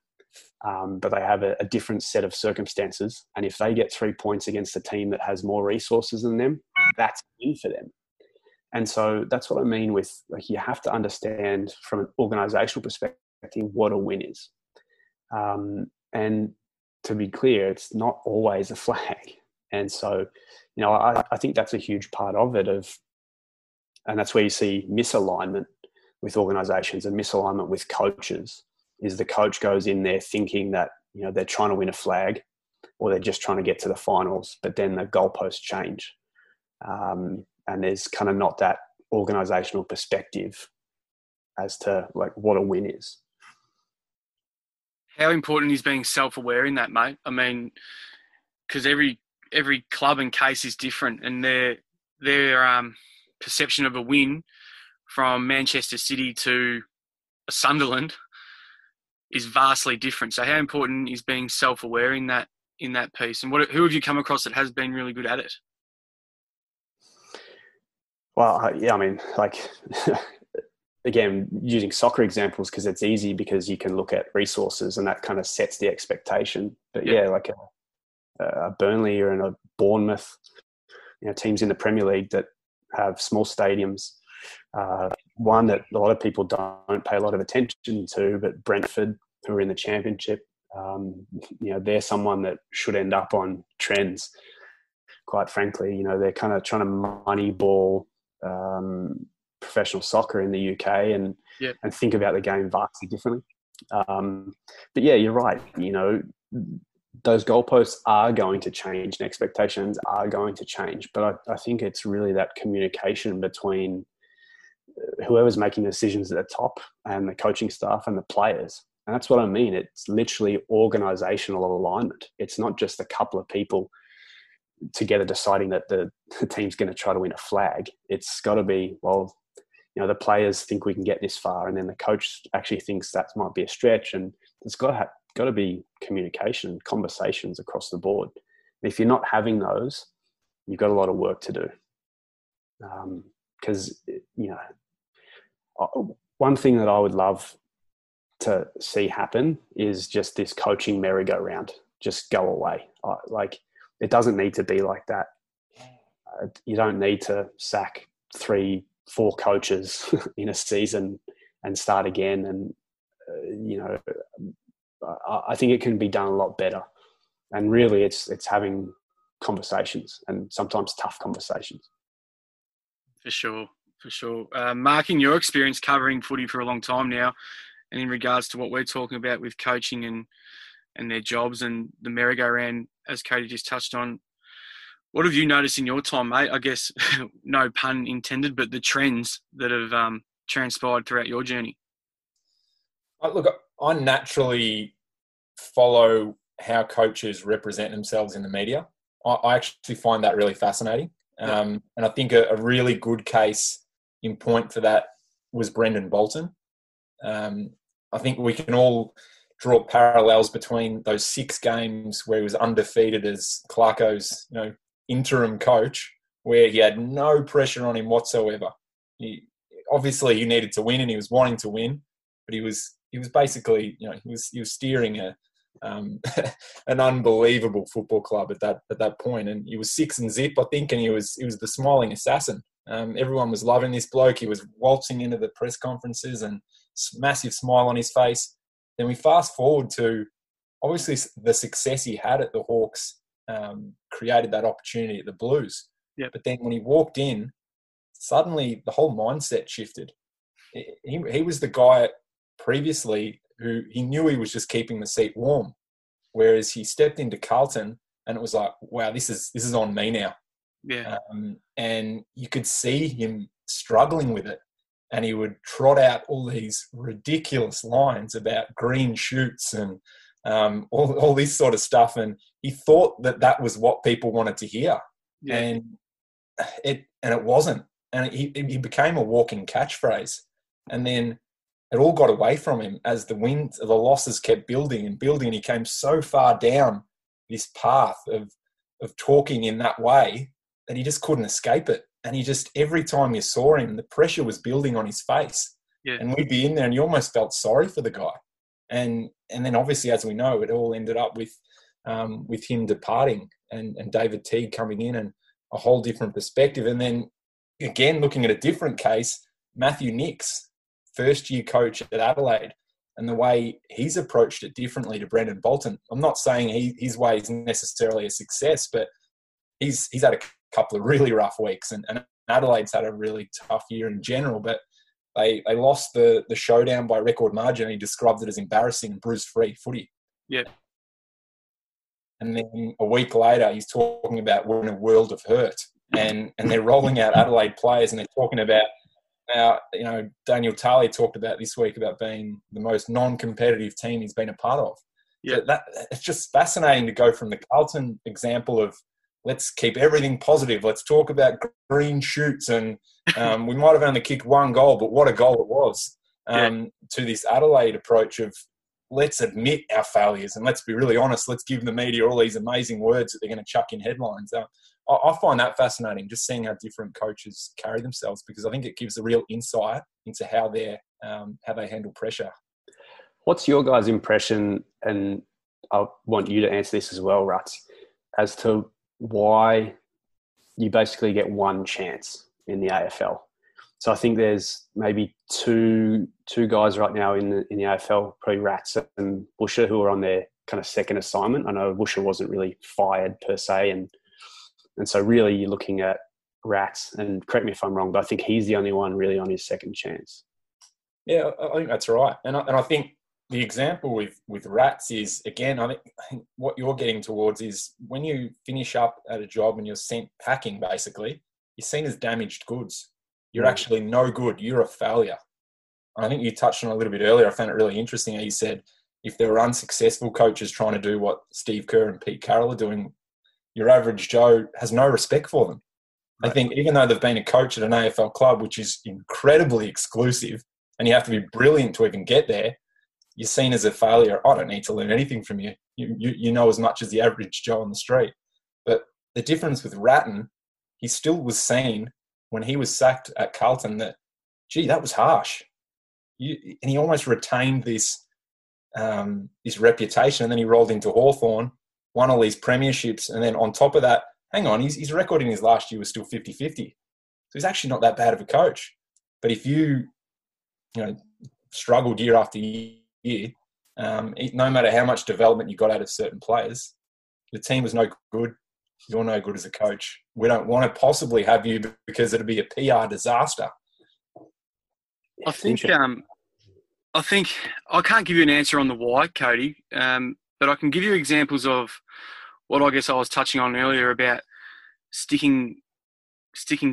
but they have a different set of circumstances. And if they get 3 points against a team that has more resources than them, that's a win for them. And so that's what I mean with, like, you have to understand from an organisational perspective what a win is. And to be clear, it's not always a flag. And so, you know, I think that's a huge part of it, and that's where you see misalignment with organisations and misalignment with coaches is the coach goes in there thinking that, you know, they're trying to win a flag or they're just trying to get to the finals, but then the goalposts change. And there's kind of not that organisational perspective as to, like, what a win is. How important is being self-aware in that, mate? I mean, because every club and case is different, and their perception of a win from Manchester City to Sunderland is vastly different. So how important is being self-aware in that piece? And who have you come across that has been really good at it? Well, yeah, I mean, like, again, using soccer examples because it's easy because you can look at resources and that kind of sets the expectation. But, yeah, like a Burnley or a Bournemouth, you know, teams in the Premier League that have small stadiums. One that a lot of people don't pay a lot of attention to, but Brentford, who are in the Championship, you know, they're someone that should end up on Trends, quite frankly. You know, they're kind of trying to moneyball professional soccer in the UK and think about the game vastly differently. But, yeah, you're right. You know, those goalposts are going to change and expectations are going to change. But I think it's really that communication between whoever's making decisions at the top and the coaching staff and the players. And that's what I mean. It's literally organisational alignment. It's not just a couple of people together deciding that the team's going to try to win a flag. It's got to be, well, you know, the players think we can get this far and then the coach actually thinks that might be a stretch, and it's got to be communication, conversations across the board. And if you're not having those, you've got a lot of work to do. Because, you know, one thing that I would love to see happen is just this coaching merry-go-round. Just go away. Like, it doesn't need to be like that. You don't need to sack 3-4 coaches in a season and start again. And, you know, I think it can be done a lot better. And really it's having conversations and sometimes tough conversations. For sure. Mark, in your experience covering footy for a long time now, and in regards to what we're talking about with coaching and their jobs and the merry-go-round, as Cody just touched on, what have you noticed in your time, mate? I guess, no pun intended, but the trends that have transpired throughout your journey. Look, I naturally follow how coaches represent themselves in the media. I actually find that really fascinating. And I think a really good case in point for that was Brendan Bolton. I think we can all draw parallels between those 6 games where he was undefeated as Clarko's, you know, interim coach, where he had no pressure on him whatsoever. Obviously, he needed to win and he was wanting to win, but he was basically, you know, he was steering a an unbelievable football club at that point. And he was 6-0, I think, and he was the smiling assassin. Everyone was loving this bloke. He was waltzing into the press conferences and massive smile on his face. Then we fast forward to obviously the success he had at the Hawks created that opportunity at the Blues. Yep. But then when he walked in, suddenly the whole mindset shifted. He was the guy previously who he knew he was just keeping the seat warm, whereas he stepped into Carlton and it was like, wow, this is on me now. Yeah. And you could see him struggling with it, and he would trot out all these ridiculous lines about green shoots and all this sort of stuff, and he thought that was what people wanted to hear, yeah. and it wasn't. And he became a walking catchphrase, and then it all got away from him as the losses kept building and building. And he came so far down this path of talking in that way that he just couldn't escape it. And he just, every time you saw him, the pressure was building on his face. Yeah. And we'd be in there and you almost felt sorry for the guy. And then obviously, as we know, it all ended up with him departing and David Teague coming in and a whole different perspective. And then again, looking at a different case, Matthew Nicks, first-year coach at Adelaide, and the way he's approached it differently to Brendan Bolton. I'm not saying his way is necessarily a success, but he's had a couple of really rough weeks, and Adelaide's had a really tough year in general, but they lost the showdown by record margin, and he described it as embarrassing and bruise-free footy. Yeah. And then a week later, he's talking about we're in a world of hurt, and they're rolling out Adelaide players, and they're talking about, now, you know, Daniel Tarley talked about this week about being the most non-competitive team he's been a part of. Yeah, so it's just fascinating to go from the Carlton example of let's keep everything positive, let's talk about green shoots, and we might have only kicked one goal, but what a goal it was, to this Adelaide approach of let's admit our failures and let's be really honest, let's give the media all these amazing words that they're going to chuck in headlines. I find that fascinating, just seeing how different coaches carry themselves, because I think it gives a real insight into how they handle pressure. What's your guys' impression, and I want you to answer this as well, Rats, as to why you basically get one chance in the AFL? So I think there's maybe two guys right now in the AFL, probably Rats and Busher, who are on their kind of second assignment. I know Busher wasn't really fired per se, and so really you're looking at Rats, and correct me if I'm wrong, but I think he's the only one really on his second chance. Yeah, I think that's right. And I think the example with Rats is, again, I think what you're getting towards is when you finish up at a job and you're sent packing, basically, you're seen as damaged goods. You're actually no good. You're a failure. I think you touched on a little bit earlier. I found it really interesting how you said if there were unsuccessful coaches trying to do what Steve Kerr and Pete Carroll are doing, your average Joe has no respect for them. Right. I think even though they've been a coach at an AFL club, which is incredibly exclusive, and you have to be brilliant to even get there, you're seen as a failure. I don't need to learn anything from you. You know as much as the average Joe on the street. But the difference with Ratton, he still was seen when he was sacked at Carlton that, gee, that was harsh. And he almost retained this reputation, and then he rolled into Hawthorn, won all these premierships, and then on top of that, hang on, his record in his last year was still 50-50. So he's actually not that bad of a coach. But if you know, struggled year after year, no matter how much development you got out of certain players, the team was no good. You're no good as a coach. We don't want to possibly have you because it'll be a PR disaster. I think I can't give you an answer on the why, Cody, but I can give you examples of what I guess I was touching on earlier about sticking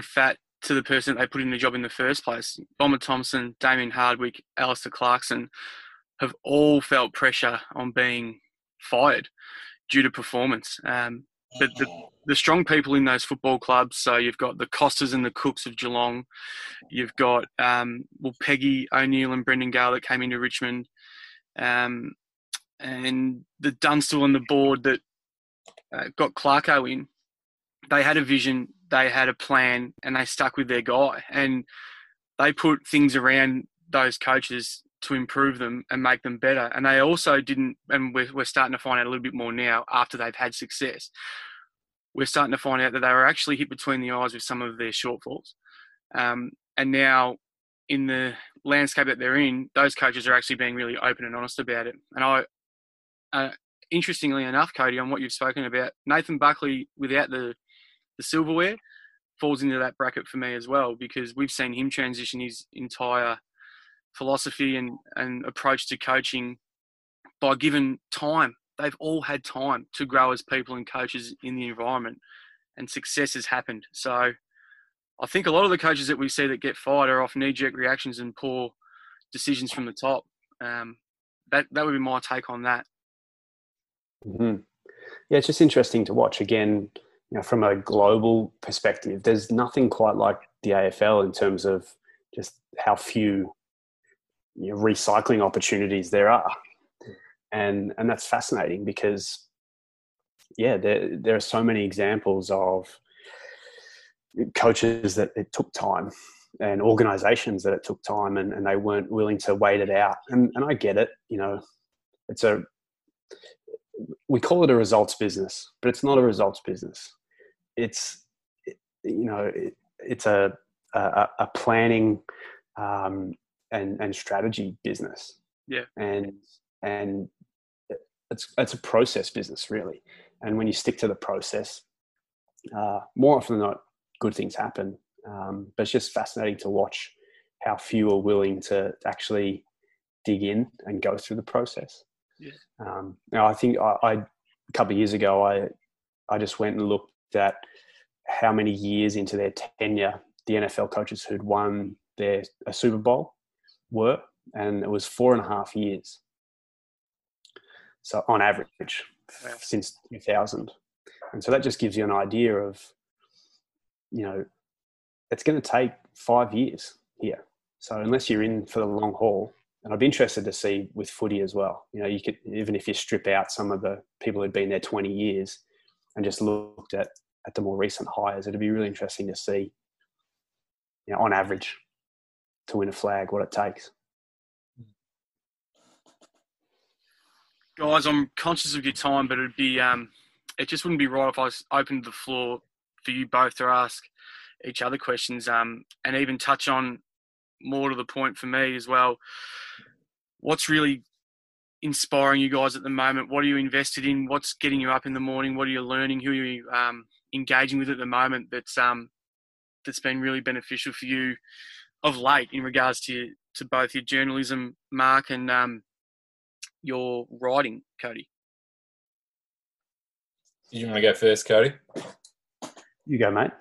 fat to the person that they put in the job in the first place. Bomber Thompson, Damien Hardwick, Alistair Clarkson have all felt pressure on being fired due to performance. But the strong people in those football clubs, so you've got the Costas and the Cooks of Geelong, you've got Peggy O'Neill and Brendan Gale that came into Richmond, and the Dunstall on the board that got Clarko in. They had a vision, they had a plan, and they stuck with their guy. And they put things around those coaches to improve them and make them better. And they also didn't, and we're starting to find out a little bit more now after they've had success, we're starting to find out that they were actually hit between the eyes with some of their shortfalls. And now in the landscape that they're in, those coaches are actually being really open and honest about it. And I interestingly enough, Cody, on what you've spoken about, Nathan Buckley, without the silverware, falls into that bracket for me as well, because we've seen him transition his entire philosophy and approach to coaching by given time. They've all had time to grow as people and coaches in the environment, and success has happened. So I think a lot of the coaches that we see that get fired are off knee-jerk reactions and poor decisions from the top. That would be my take on that. Mm-hmm. Yeah, it's just interesting to watch again, you know, from a global perspective. There's nothing quite like the AFL in terms of just how few, you know, recycling opportunities there are. And that's fascinating because, yeah, there are so many examples of coaches that it took time and organisations that it took time and they weren't willing to wait it out. And I get it, you know, we call it a results business, but it's not a results business. It's a planning and strategy business. Yeah. And it's a process business, really. And when you stick to the process, more often than not, good things happen. But it's just fascinating to watch how few are willing to actually dig in and go through the process. Yeah. Now, I think a couple of years ago, I just went and looked at how many years into their tenure the NFL coaches who'd won a Super Bowl were, and it was 4.5 years. So on average, since 2000. And so that just gives you an idea of, you know, it's going to take 5 years here. So unless you're in for the long haul, and I'd be interested to see with footy as well, you know, you could, even if you strip out some of the people who've been there 20 years and just looked at the more recent hires, it'd be really interesting to see, you know, on average to win a flag, what it takes. Guys, I'm conscious of your time, but it'd be it just wouldn't be right if I opened the floor for you both to ask each other questions and even touch on more to the point for me as well. What's really inspiring you guys at the moment? What are you invested in? What's getting you up in the morning? What are you learning? Who are you engaging with at the moment that's been really beneficial for you of late in regards to both your journalism, Mark, and your writing, Cody? Do you want to go first, Cody? You go, mate.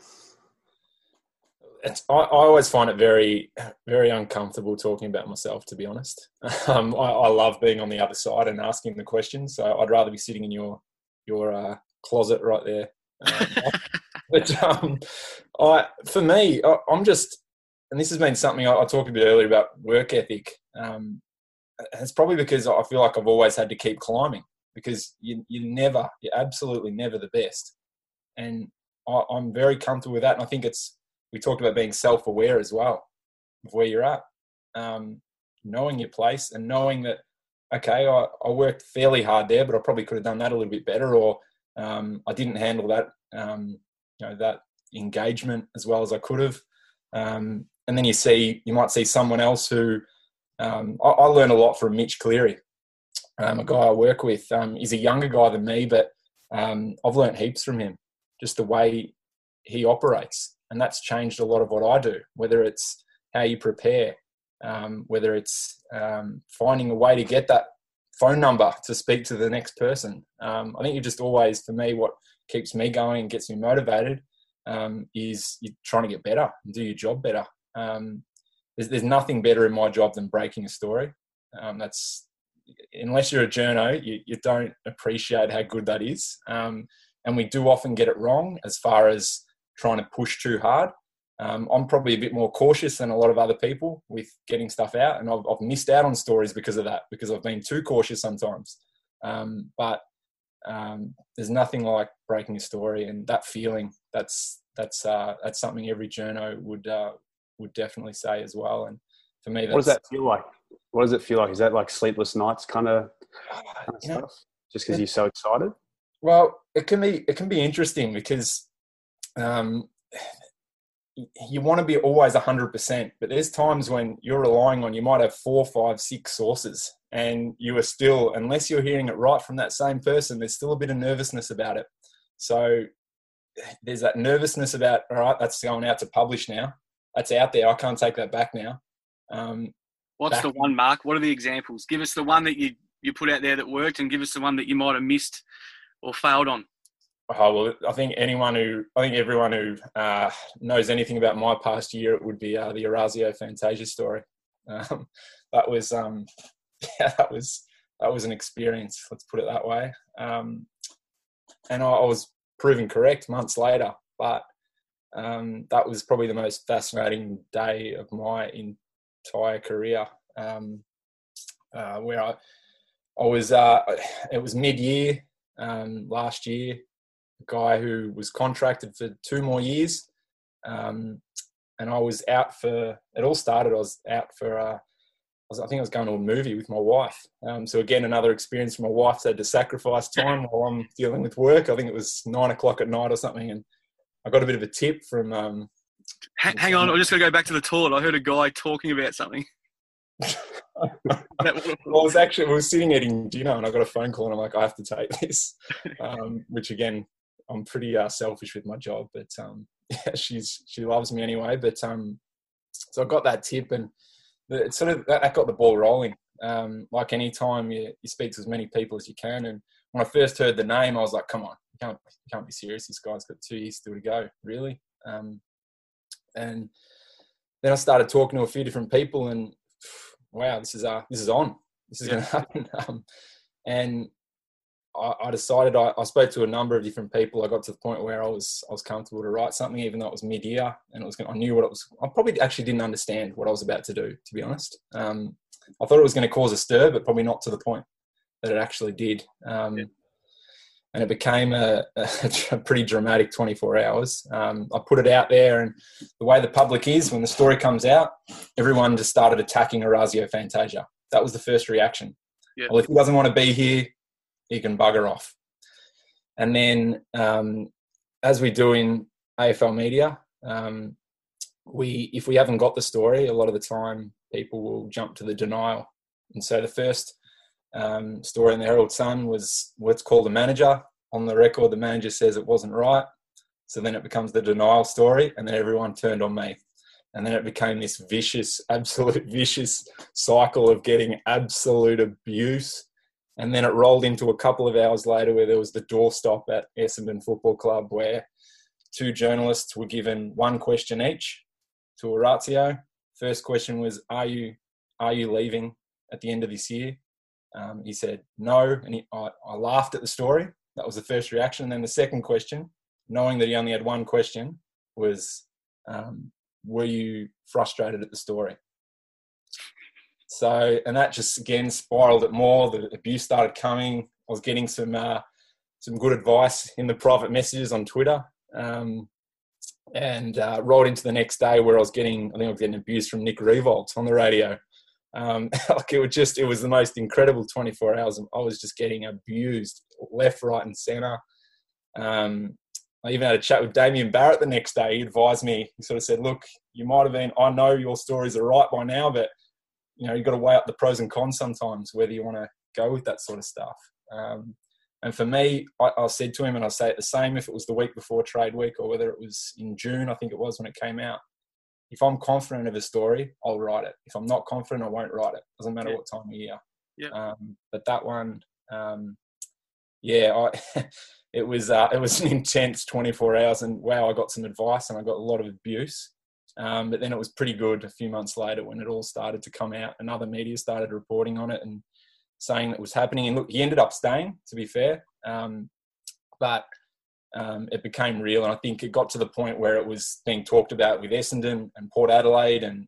I always find it very, very uncomfortable talking about myself, to be honest. I love being on the other side and asking the questions. So I'd rather be sitting in your closet right there. But I'm just, and this has been something I talked a bit earlier about work ethic. It's probably because I feel like I've always had to keep climbing because you're absolutely never the best. And I'm very comfortable with that. And I think we talked about being self-aware as well of where you're at, knowing your place and knowing that, okay, I worked fairly hard there, but I probably could have done that a little bit better, or I didn't handle that, that engagement as well as I could have. And then you might see someone else who, I learn a lot from Mitch Cleary, a guy I work with. He's a younger guy than me, but I've learned heaps from him, just the way he operates. And that's changed a lot of what I do, whether it's how you prepare, whether it's finding a way to get that phone number to speak to the next person. I think you're just always, for me, what keeps me going and gets me motivated is you're trying to get better and do your job better. There's nothing better in my job than breaking a story. That's, unless you're a journo, you don't appreciate how good that is. And we do often get it wrong as far as trying to push too hard. I'm probably a bit more cautious than a lot of other people with getting stuff out. And I've missed out on stories because of that, because I've been too cautious sometimes. But there's nothing like breaking a story, and that feeling, that's something every journo would definitely say as well. And for me, that's... What does that feel like? What does it feel like? Is that like sleepless nights kind of stuff? Know, just because you're so excited? Well, it can be interesting because you want to be always 100%, but there's times when you're relying on, you might have 4, 5, 6 sources, and you are still, unless you're hearing it right from that same person, there's still a bit of nervousness about it. So there's that nervousness about, all right, that's going out to publish now. That's out there. I can't take that back now. What's the one, Mark? What are the examples? Give us the one that you put out there that worked, and give us the one that you might have missed or failed on. Oh, well, I think everyone who knows anything about my past year, it would be the Orazio Fantasia story. That was an experience. Let's put it that way. And I was proven correct months later, but that was probably the most fascinating day of my entire career. Where I was, it was mid-year last year. Guy who was contracted for 2 more years, and I was out for it all started. I was out for I think I was going to a movie with my wife. So again, another experience for my wife. Had to sacrifice time while I'm dealing with work. I think it was 9:00 at night or something, and I got a bit of a tip from. Hang on, I'm just gonna go back to the toilet. I heard a guy talking about something. we were sitting eating dinner, and I got a phone call, and I'm like, I have to take this, which again. I'm pretty selfish with my job, but she loves me anyway. But so I got that tip, and it sort of that got the ball rolling. Like any time you speak to as many people as you can, and when I first heard the name, I was like, "Come on, you can't be serious. This guy's got 2 years still to go, really." And then I started talking to a few different people, and wow, this is on. This is going to happen, and. I decided I spoke to a number of different people. I got to the point where I was comfortable to write something, even though it was mid-year, and I knew what it was. I probably actually didn't understand what I was about to do, to be honest. I thought it was going to cause a stir, but probably not to the point that it actually did. And it became a pretty dramatic 24 hours. I put it out there, and the way the public is, when the story comes out, everyone just started attacking Orazio Fantasia. That was the first reaction. Yeah. Well, if he doesn't want to be here, you can bugger off. And then as we do in AFL media, if we haven't got the story, a lot of the time people will jump to the denial. And so the first story in the Herald Sun was what's called the manager. On the record, the manager says it wasn't right. So then it becomes the denial story, and then everyone turned on me. And then it became this vicious, absolute vicious cycle of getting absolute abuse. And then it rolled into a couple of hours later where there was the doorstop at Essendon Football Club where 2 journalists were given 1 question each to Orazio. First question was, are you leaving at the end of this year? He said, no. And I laughed at the story. That was the first reaction. And then the second question, knowing that he only had 1 question, was, were you frustrated at the story? So, and that just, again, spiralled it more. The abuse started coming. I was getting some good advice in the private messages on Twitter, and rolled into the next day where I was getting abuse from Nick Revolt on the radio. It was the most incredible 24 hours. I was just getting abused left, right and centre. I even had a chat with Damien Barrett the next day. He advised me, he sort of said, look, you might have been, I know your stories are right by now, but you know, you've got to weigh up the pros and cons sometimes, whether you want to go with that sort of stuff. And for me, I said to him, and I'll say it the same if it was the week before trade week or whether it was in June, I think it was when it came out. If I'm confident of a story, I'll write it. If I'm not confident, I won't write it. Doesn't matter what time of year. Yeah. But that one, it was an intense 24 hours, and wow, I got some advice and I got a lot of abuse. But then it was pretty good a few months later when it all started to come out and other media started reporting on it and saying that was happening. And look, he ended up staying, to be fair. But it became real. And I think it got to the point where it was being talked about with Essendon and Port Adelaide, and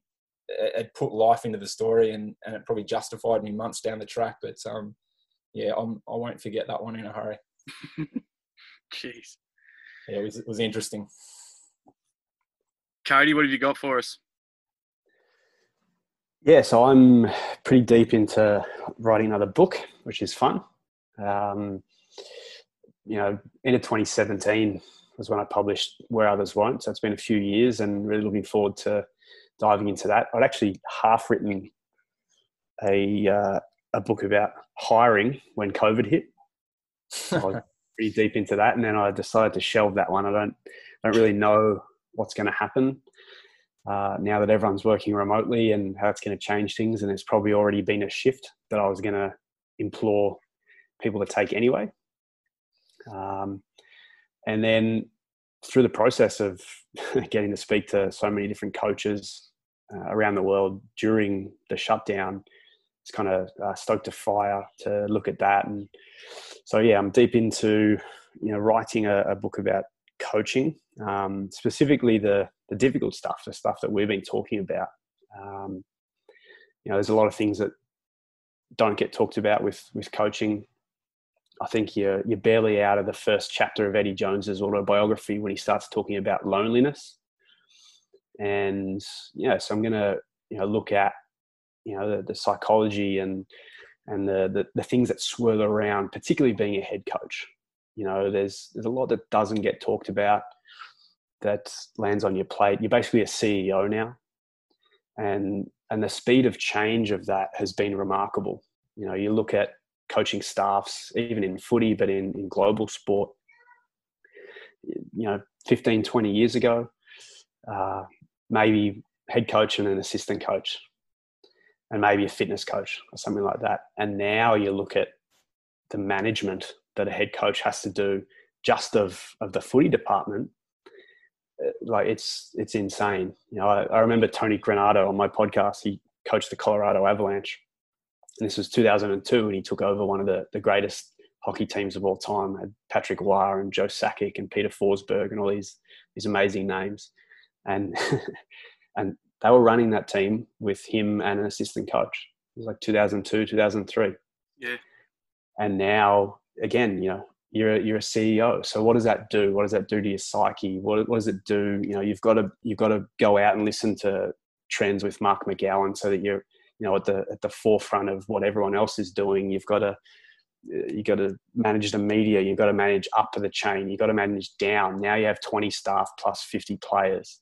it put life into the story, and it probably justified me months down the track. But I won't forget that one in a hurry. Jeez. Yeah, it was interesting. Cody, what have you got for us? Yeah, so I'm pretty deep into writing another book, which is fun. You know, end of 2017 was when I published Where Others Won't. So it's been a few years and really looking forward to diving into that. I'd actually half written a book about hiring when COVID hit. So I was pretty deep into that. And then I decided to shelve that one. I don't really know what's going to happen now that everyone's working remotely and how it's going to change things. And it's probably already been a shift that I was going to implore people to take anyway. And then through the process of getting to speak to so many different coaches around the world during the shutdown, it's kind of stoked a fire to look at that. And so, yeah, I'm deep into, you know, writing a book about coaching, specifically the difficult stuff, the stuff that we've been talking about. You know, there's a lot of things that don't get talked about with coaching. I think you're barely out of the first chapter of Eddie Jones's autobiography when he starts talking about loneliness. And, yeah, so I'm going to, you know, look at, you know, the psychology and the things that swirl around, particularly being a head coach. You know, there's a lot that doesn't get talked about that lands on your plate. You're basically a CEO now. And the speed of change of that has been remarkable. You know, you look at coaching staffs, even in footy, but in global sport, you know, 15, 20 years ago, maybe head coach and an assistant coach and maybe a fitness coach or something like that. And now you look at the management that a head coach has to do just of the footy department. Like it's insane. You know, I remember Tony Granato on my podcast, he coached the Colorado Avalanche. And this was 2002 when he took over one of the greatest hockey teams of all time. Had Patrick Waugh and Joe Sakic and Peter Forsberg and all these amazing names. And they were running that team with him and an assistant coach. It was like 2002, 2003. Yeah. And now, again, you know, you're a CEO. So what does that do? What does that do to your psyche? What does it do? You know, you've got to go out and listen to Trends with Mark McGowan so that you're, you know, at the forefront of what everyone else is doing. You've got to manage the media. You've got to manage up to the chain. You've got to manage down. Now you have 20 staff plus 50 players,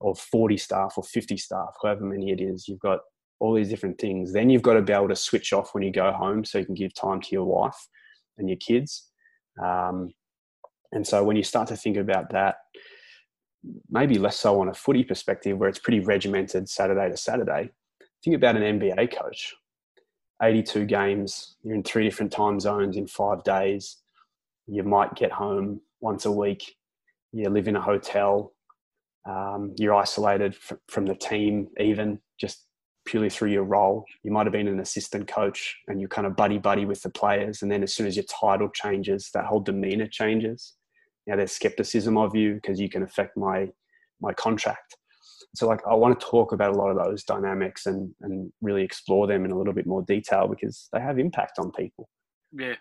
or 40 staff or 50 staff, however many it is. You've got all these different things. Then you've got to be able to switch off when you go home so you can give time to your wife and your kids. And so when you start to think about that, maybe less so on a footy perspective where it's pretty regimented Saturday to Saturday, think about an NBA coach, 82 games, you're in 3 different time zones in 5 days. You might get home once a week. You live in a hotel. You're isolated from the team, even just purely through your role. You might've been an assistant coach and you're kind of buddy with the players. And then as soon as your title changes, that whole demeanor changes. Now there's skepticism of you because you can affect my contract. So like, I want to talk about a lot of those dynamics and really explore them in a little bit more detail because they have impact on people. Yeah.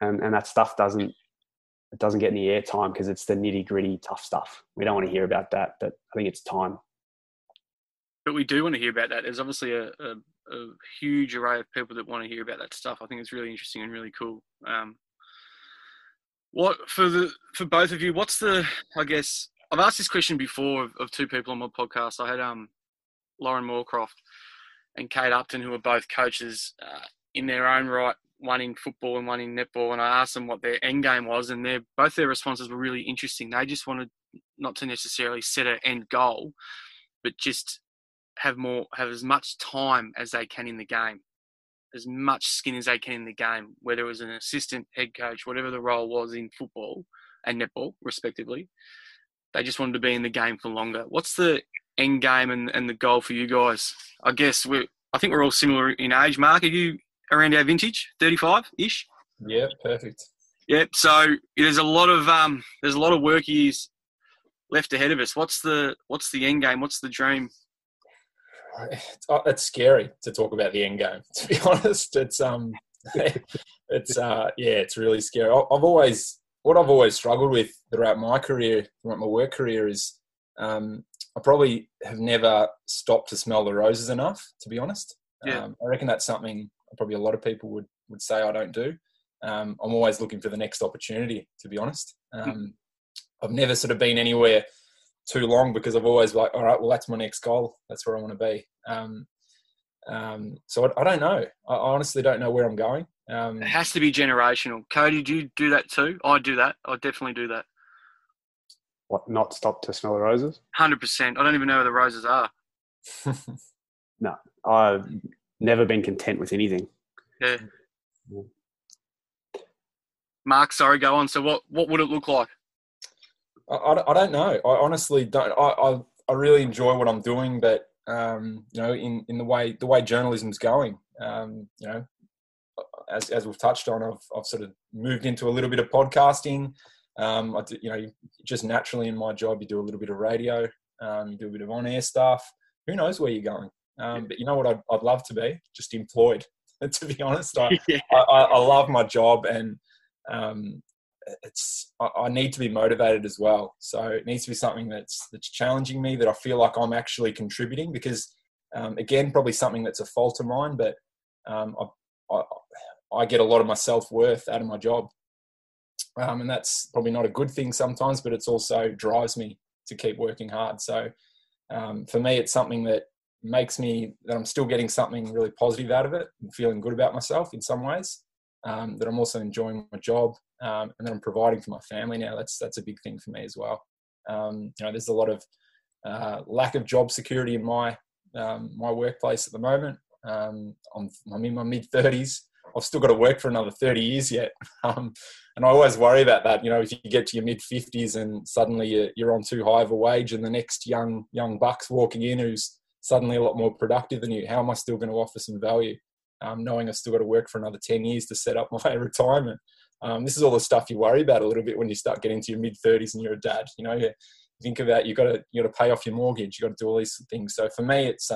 And that stuff doesn't get any airtime because it's the nitty gritty tough stuff. We don't want to hear about that, but I think it's time. But we do want to hear about that. There's obviously a huge array of people that want to hear about that stuff. I think it's really interesting and really cool. For both of you, what's the, I guess, I've asked this question before of 2 people on my podcast. I had Lauren Moorcroft and Kate Upton, who are both coaches in their own right, one in football and one in netball. And I asked them what their end game was, and both their responses were really interesting. They just wanted not to necessarily set an end goal, but just have as much time as they can in the game, as much skin as they can in the game, whether it was an assistant, head coach, whatever the role was in football and netball, respectively. They just wanted to be in the game for longer. What's the end game and the goal for you guys? I guess I think we're all similar in age. Mark, are you around our vintage, 35-ish? Yeah, perfect. Yeah, so there's a lot of work years left ahead of us. What's the end game? What's the dream? It's scary to talk about the end game. To be honest, it's really scary. What I've always struggled with throughout my work career is I probably have never stopped to smell the roses enough, to be honest. Yeah. I reckon that's something probably a lot of people would say I don't do. I'm always looking for the next opportunity, to be honest. I've never sort of been anywhere too long because I've always like, all right, well, that's my next goal. That's where I want to be. So I don't know. I honestly don't know where I'm going. It has to be generational. Cody, do you do that too? I do that. I definitely do that. What, not stop to smell the roses? 100%. I don't even know where the roses are. No, I've never been content with anything. Yeah. Mark, sorry, go on. So what would it look like? I don't know. I honestly don't. I really enjoy what I'm doing, but you know, in the way journalism's going, you know, as we've touched on, I've sort of moved into a little bit of podcasting. I do, you know, just naturally in my job, you do a little bit of radio, you do a bit of on-air stuff. Who knows where you're going? But you know what? I'd love to be just employed. To be honest, I love my job, and I need to be motivated as well. So it needs to be something that's challenging me, that I feel like I'm actually contributing. Because again, probably something that's a fault of mine, but I get a lot of my self-worth out of my job, and that's probably not a good thing sometimes. But it's also drives me to keep working hard. So for me, it's something that makes me that I'm still getting something really positive out of it and feeling good about myself in some ways, that I'm also enjoying my job, and that I'm providing for my family now. That's a big thing for me as well. You know, there's a lot of lack of job security in my my workplace at the moment. I'm in my mid-30s. I've still got to work for another 30 years yet. And I always worry about that. You know, if you get to your mid-50s and suddenly you're on too high of a wage and the next young buck's walking in who's suddenly a lot more productive than you, how am I still going to offer some value? Knowing I've still got to work for another 10 years to set up my retirement. This is all the stuff you worry about a little bit when you start getting to your mid-30s and you're a dad. You know, you think about you got to pay off your mortgage, you got to do all these things. So for me, it's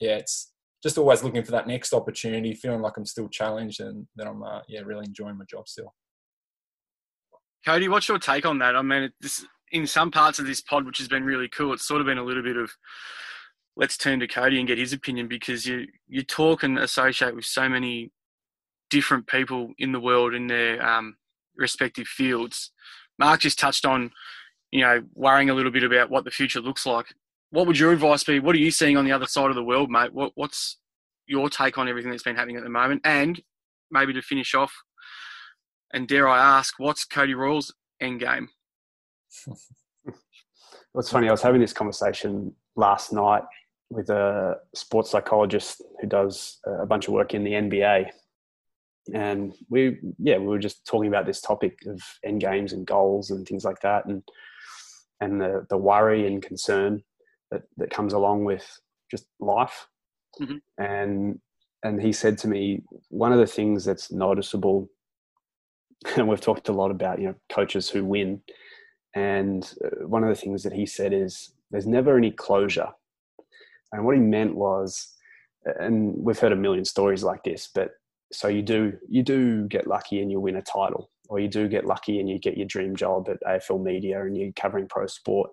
it's just always looking for that next opportunity, feeling like I'm still challenged and that I'm really enjoying my job still. Cody, what's your take on that? I mean, in some parts of this pod, which has been really cool, it's sort of been a little bit of, let's turn to Cody and get his opinion, because you talk and associate with so many different people in the world in their respective fields. Mark just touched on, you know, worrying a little bit about what the future looks like. What would your advice be? What are you seeing on the other side of the world, mate? What's your take on everything that's been happening at the moment? And maybe to finish off, and dare I ask, what's Cody Royal's end game? It's funny, I was having this conversation last night with a sports psychologist who does a bunch of work in the NBA. And we were just talking about this topic of end games and goals and things like that, and the worry and concern that comes along with just life. Mm-hmm. And he said to me, one of the things that's noticeable, and we've talked a lot about, you know, coaches who win, and one of the things that he said is there's never any closure. And what he meant was, and we've heard a million stories like this, but so you do get lucky and you win a title, or you do get lucky and you get your dream job at AFL Media and you're covering pro sport.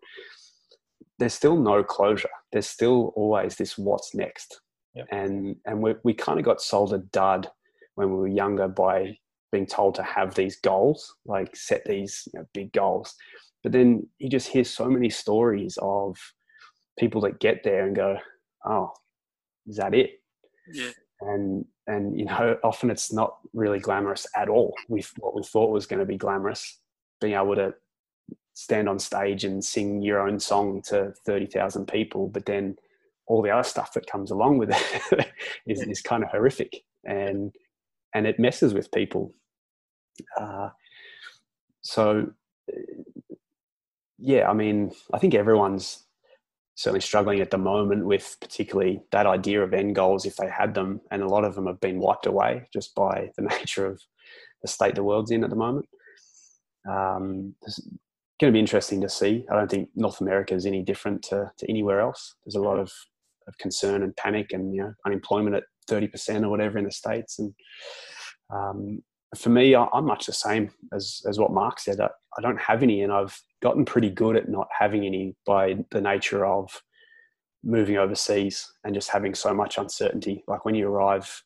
There's still no closure. There's still always this what's next. Yep. And we kind of got sold a dud when we were younger by being told to have these goals, like set these, you know, big goals. But then you just hear so many stories of people that get there and go, oh, is that it? Yeah. And you know, often it's not really glamorous at all with what we thought was going to be glamorous, being able to stand on stage and sing your own song to 30,000 people. But then all the other stuff that comes along with it is kind of horrific, and it messes with people. So... yeah, I mean, I think everyone's certainly struggling at the moment with particularly that idea of end goals if they had them, and a lot of them have been wiped away just by the nature of the state the world's in at the moment. It's going to be interesting to see. I don't think North America is any different to anywhere else. There's a lot of concern and panic, and you know, unemployment at 30% or whatever in the States. And for me, I'm much the same as what Mark said. I don't have any, and I've gotten pretty good at not having any by the nature of moving overseas and just having so much uncertainty. Like when you arrive,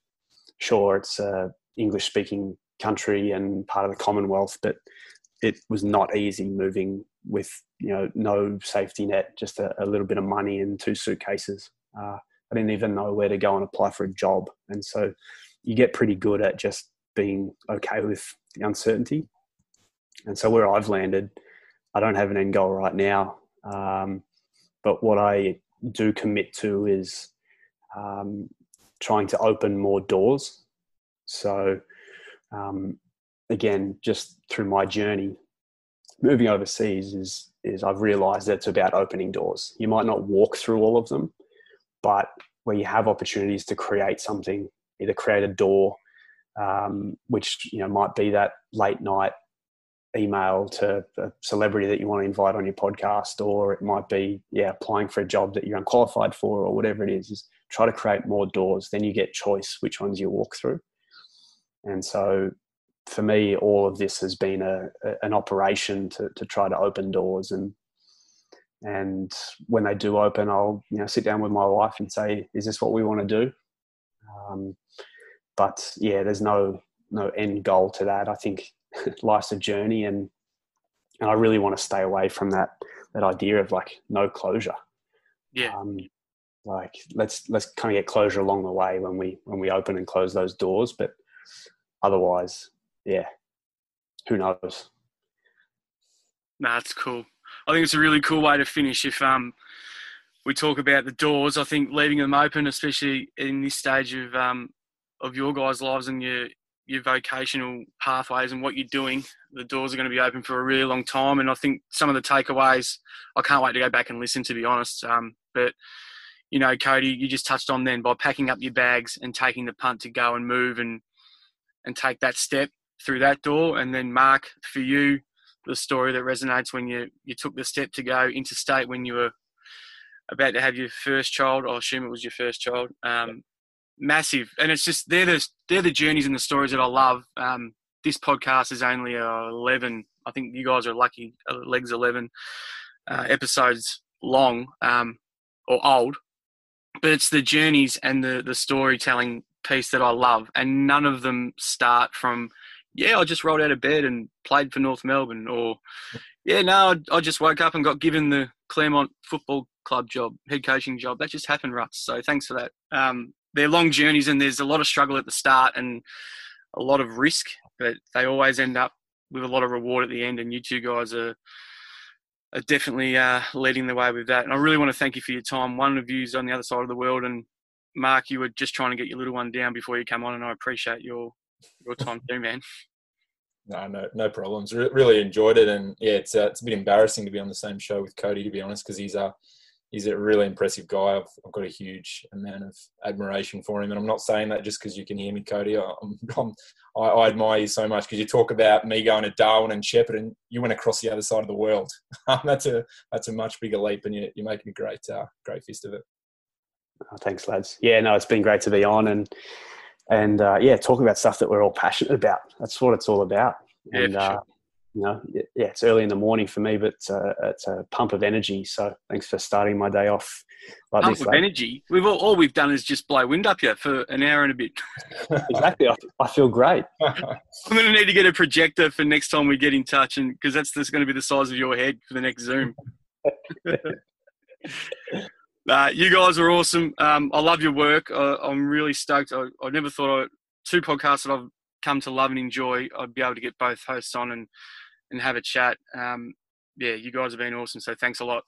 sure, it's an English-speaking country and part of the Commonwealth, but it was not easy moving with, you know, no safety net, just a little bit of money and 2 suitcases. I didn't even know where to go and apply for a job. And so you get pretty good at just being okay with the uncertainty. And so where I've landed, I don't have an end goal right now. But what I do commit to is trying to open more doors. So again, just through my journey, moving overseas is I've realized that it's about opening doors. You might not walk through all of them, but where you have opportunities to create something, either create a door, which, you know, might be that late night email to a celebrity that you want to invite on your podcast, or it might be, yeah, applying for a job that you're unqualified for, or whatever it is try to create more doors. Then you get choice which ones you walk through. And so for me, all of this has been an operation to try to open doors. And when they do open, I'll, you know, sit down with my wife and say, is this what we want to do? But yeah, there's no end goal to that. I think life's a journey, and I really want to stay away from that idea of like no closure. Yeah. Like let's kind of get closure along the way when we open and close those doors, but otherwise, yeah, who knows? No, that's cool. I think it's a really cool way to finish. If we talk about the doors, I think leaving them open, especially in this stage of your guys' lives and your vocational pathways and what you're doing, the doors are going to be open for a really long time. And I think some of the takeaways, I can't wait to go back and listen, to be honest. But, you know, Cody, you just touched on then by packing up your bags and taking the punt to go and move and take that step through that door. And then, Mark, for you, the story that resonates when you took the step to go interstate when you were about to have your first child. I assume it was your first child. Massive. And it's just, they're the journeys and the stories that I love. This podcast is only 11. I think you guys are lucky, legs 11 episodes long or old. But it's the journeys and the storytelling piece that I love. And none of them start from, yeah, I just rolled out of bed and played for North Melbourne, or, yeah, no, I just woke up and got given the Claremont Football Club job, head coaching job. That just happened, Ruts. So thanks for that. They're long journeys and there's a lot of struggle at the start and a lot of risk, but they always end up with a lot of reward at the end. And you two guys are definitely leading the way with that. And I really want to thank you for your time. One of you's on the other side of the world, and Mark, you were just trying to get your little one down before you came on, and I appreciate your time too, man. No problems. Really enjoyed it, and yeah, it's a bit embarrassing to be on the same show with Cody, to be honest, because he's a really impressive guy. I've got a huge amount of admiration for him, and I'm not saying that just because you can hear me, Cody. I admire you so much because you talk about me going to Darwin and Shepparton, and you went across the other side of the world. that's a much bigger leap, and you're making a great fist of it. Oh, thanks, lads. Yeah, no, it's been great to be on, and yeah, talk about stuff that we're all passionate about. That's what it's all about. Yeah, and, sure. You know, yeah, it's early in the morning for me, but it's a pump of energy. So thanks for starting my day off like pump this. Pump of energy. We've all we've done is just blow wind up here for an hour and a bit. Exactly. I feel great. I'm going to need to get a projector for next time we get in touch, and because that's going to be the size of your head for the next Zoom. You guys are awesome. I love your work. I'm really stoked. I never thought two podcasts that I've come to love and enjoy, I'd be able to get both hosts on and have a chat. Yeah, you guys have been awesome. So thanks a lot.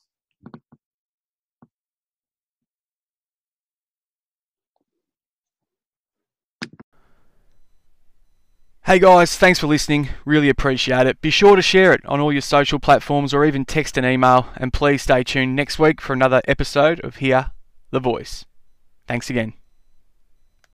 Hey guys, thanks for listening. Really appreciate it. Be sure to share it on all your social platforms or even text an email. And please stay tuned next week for another episode of Hear the Voice. Thanks again.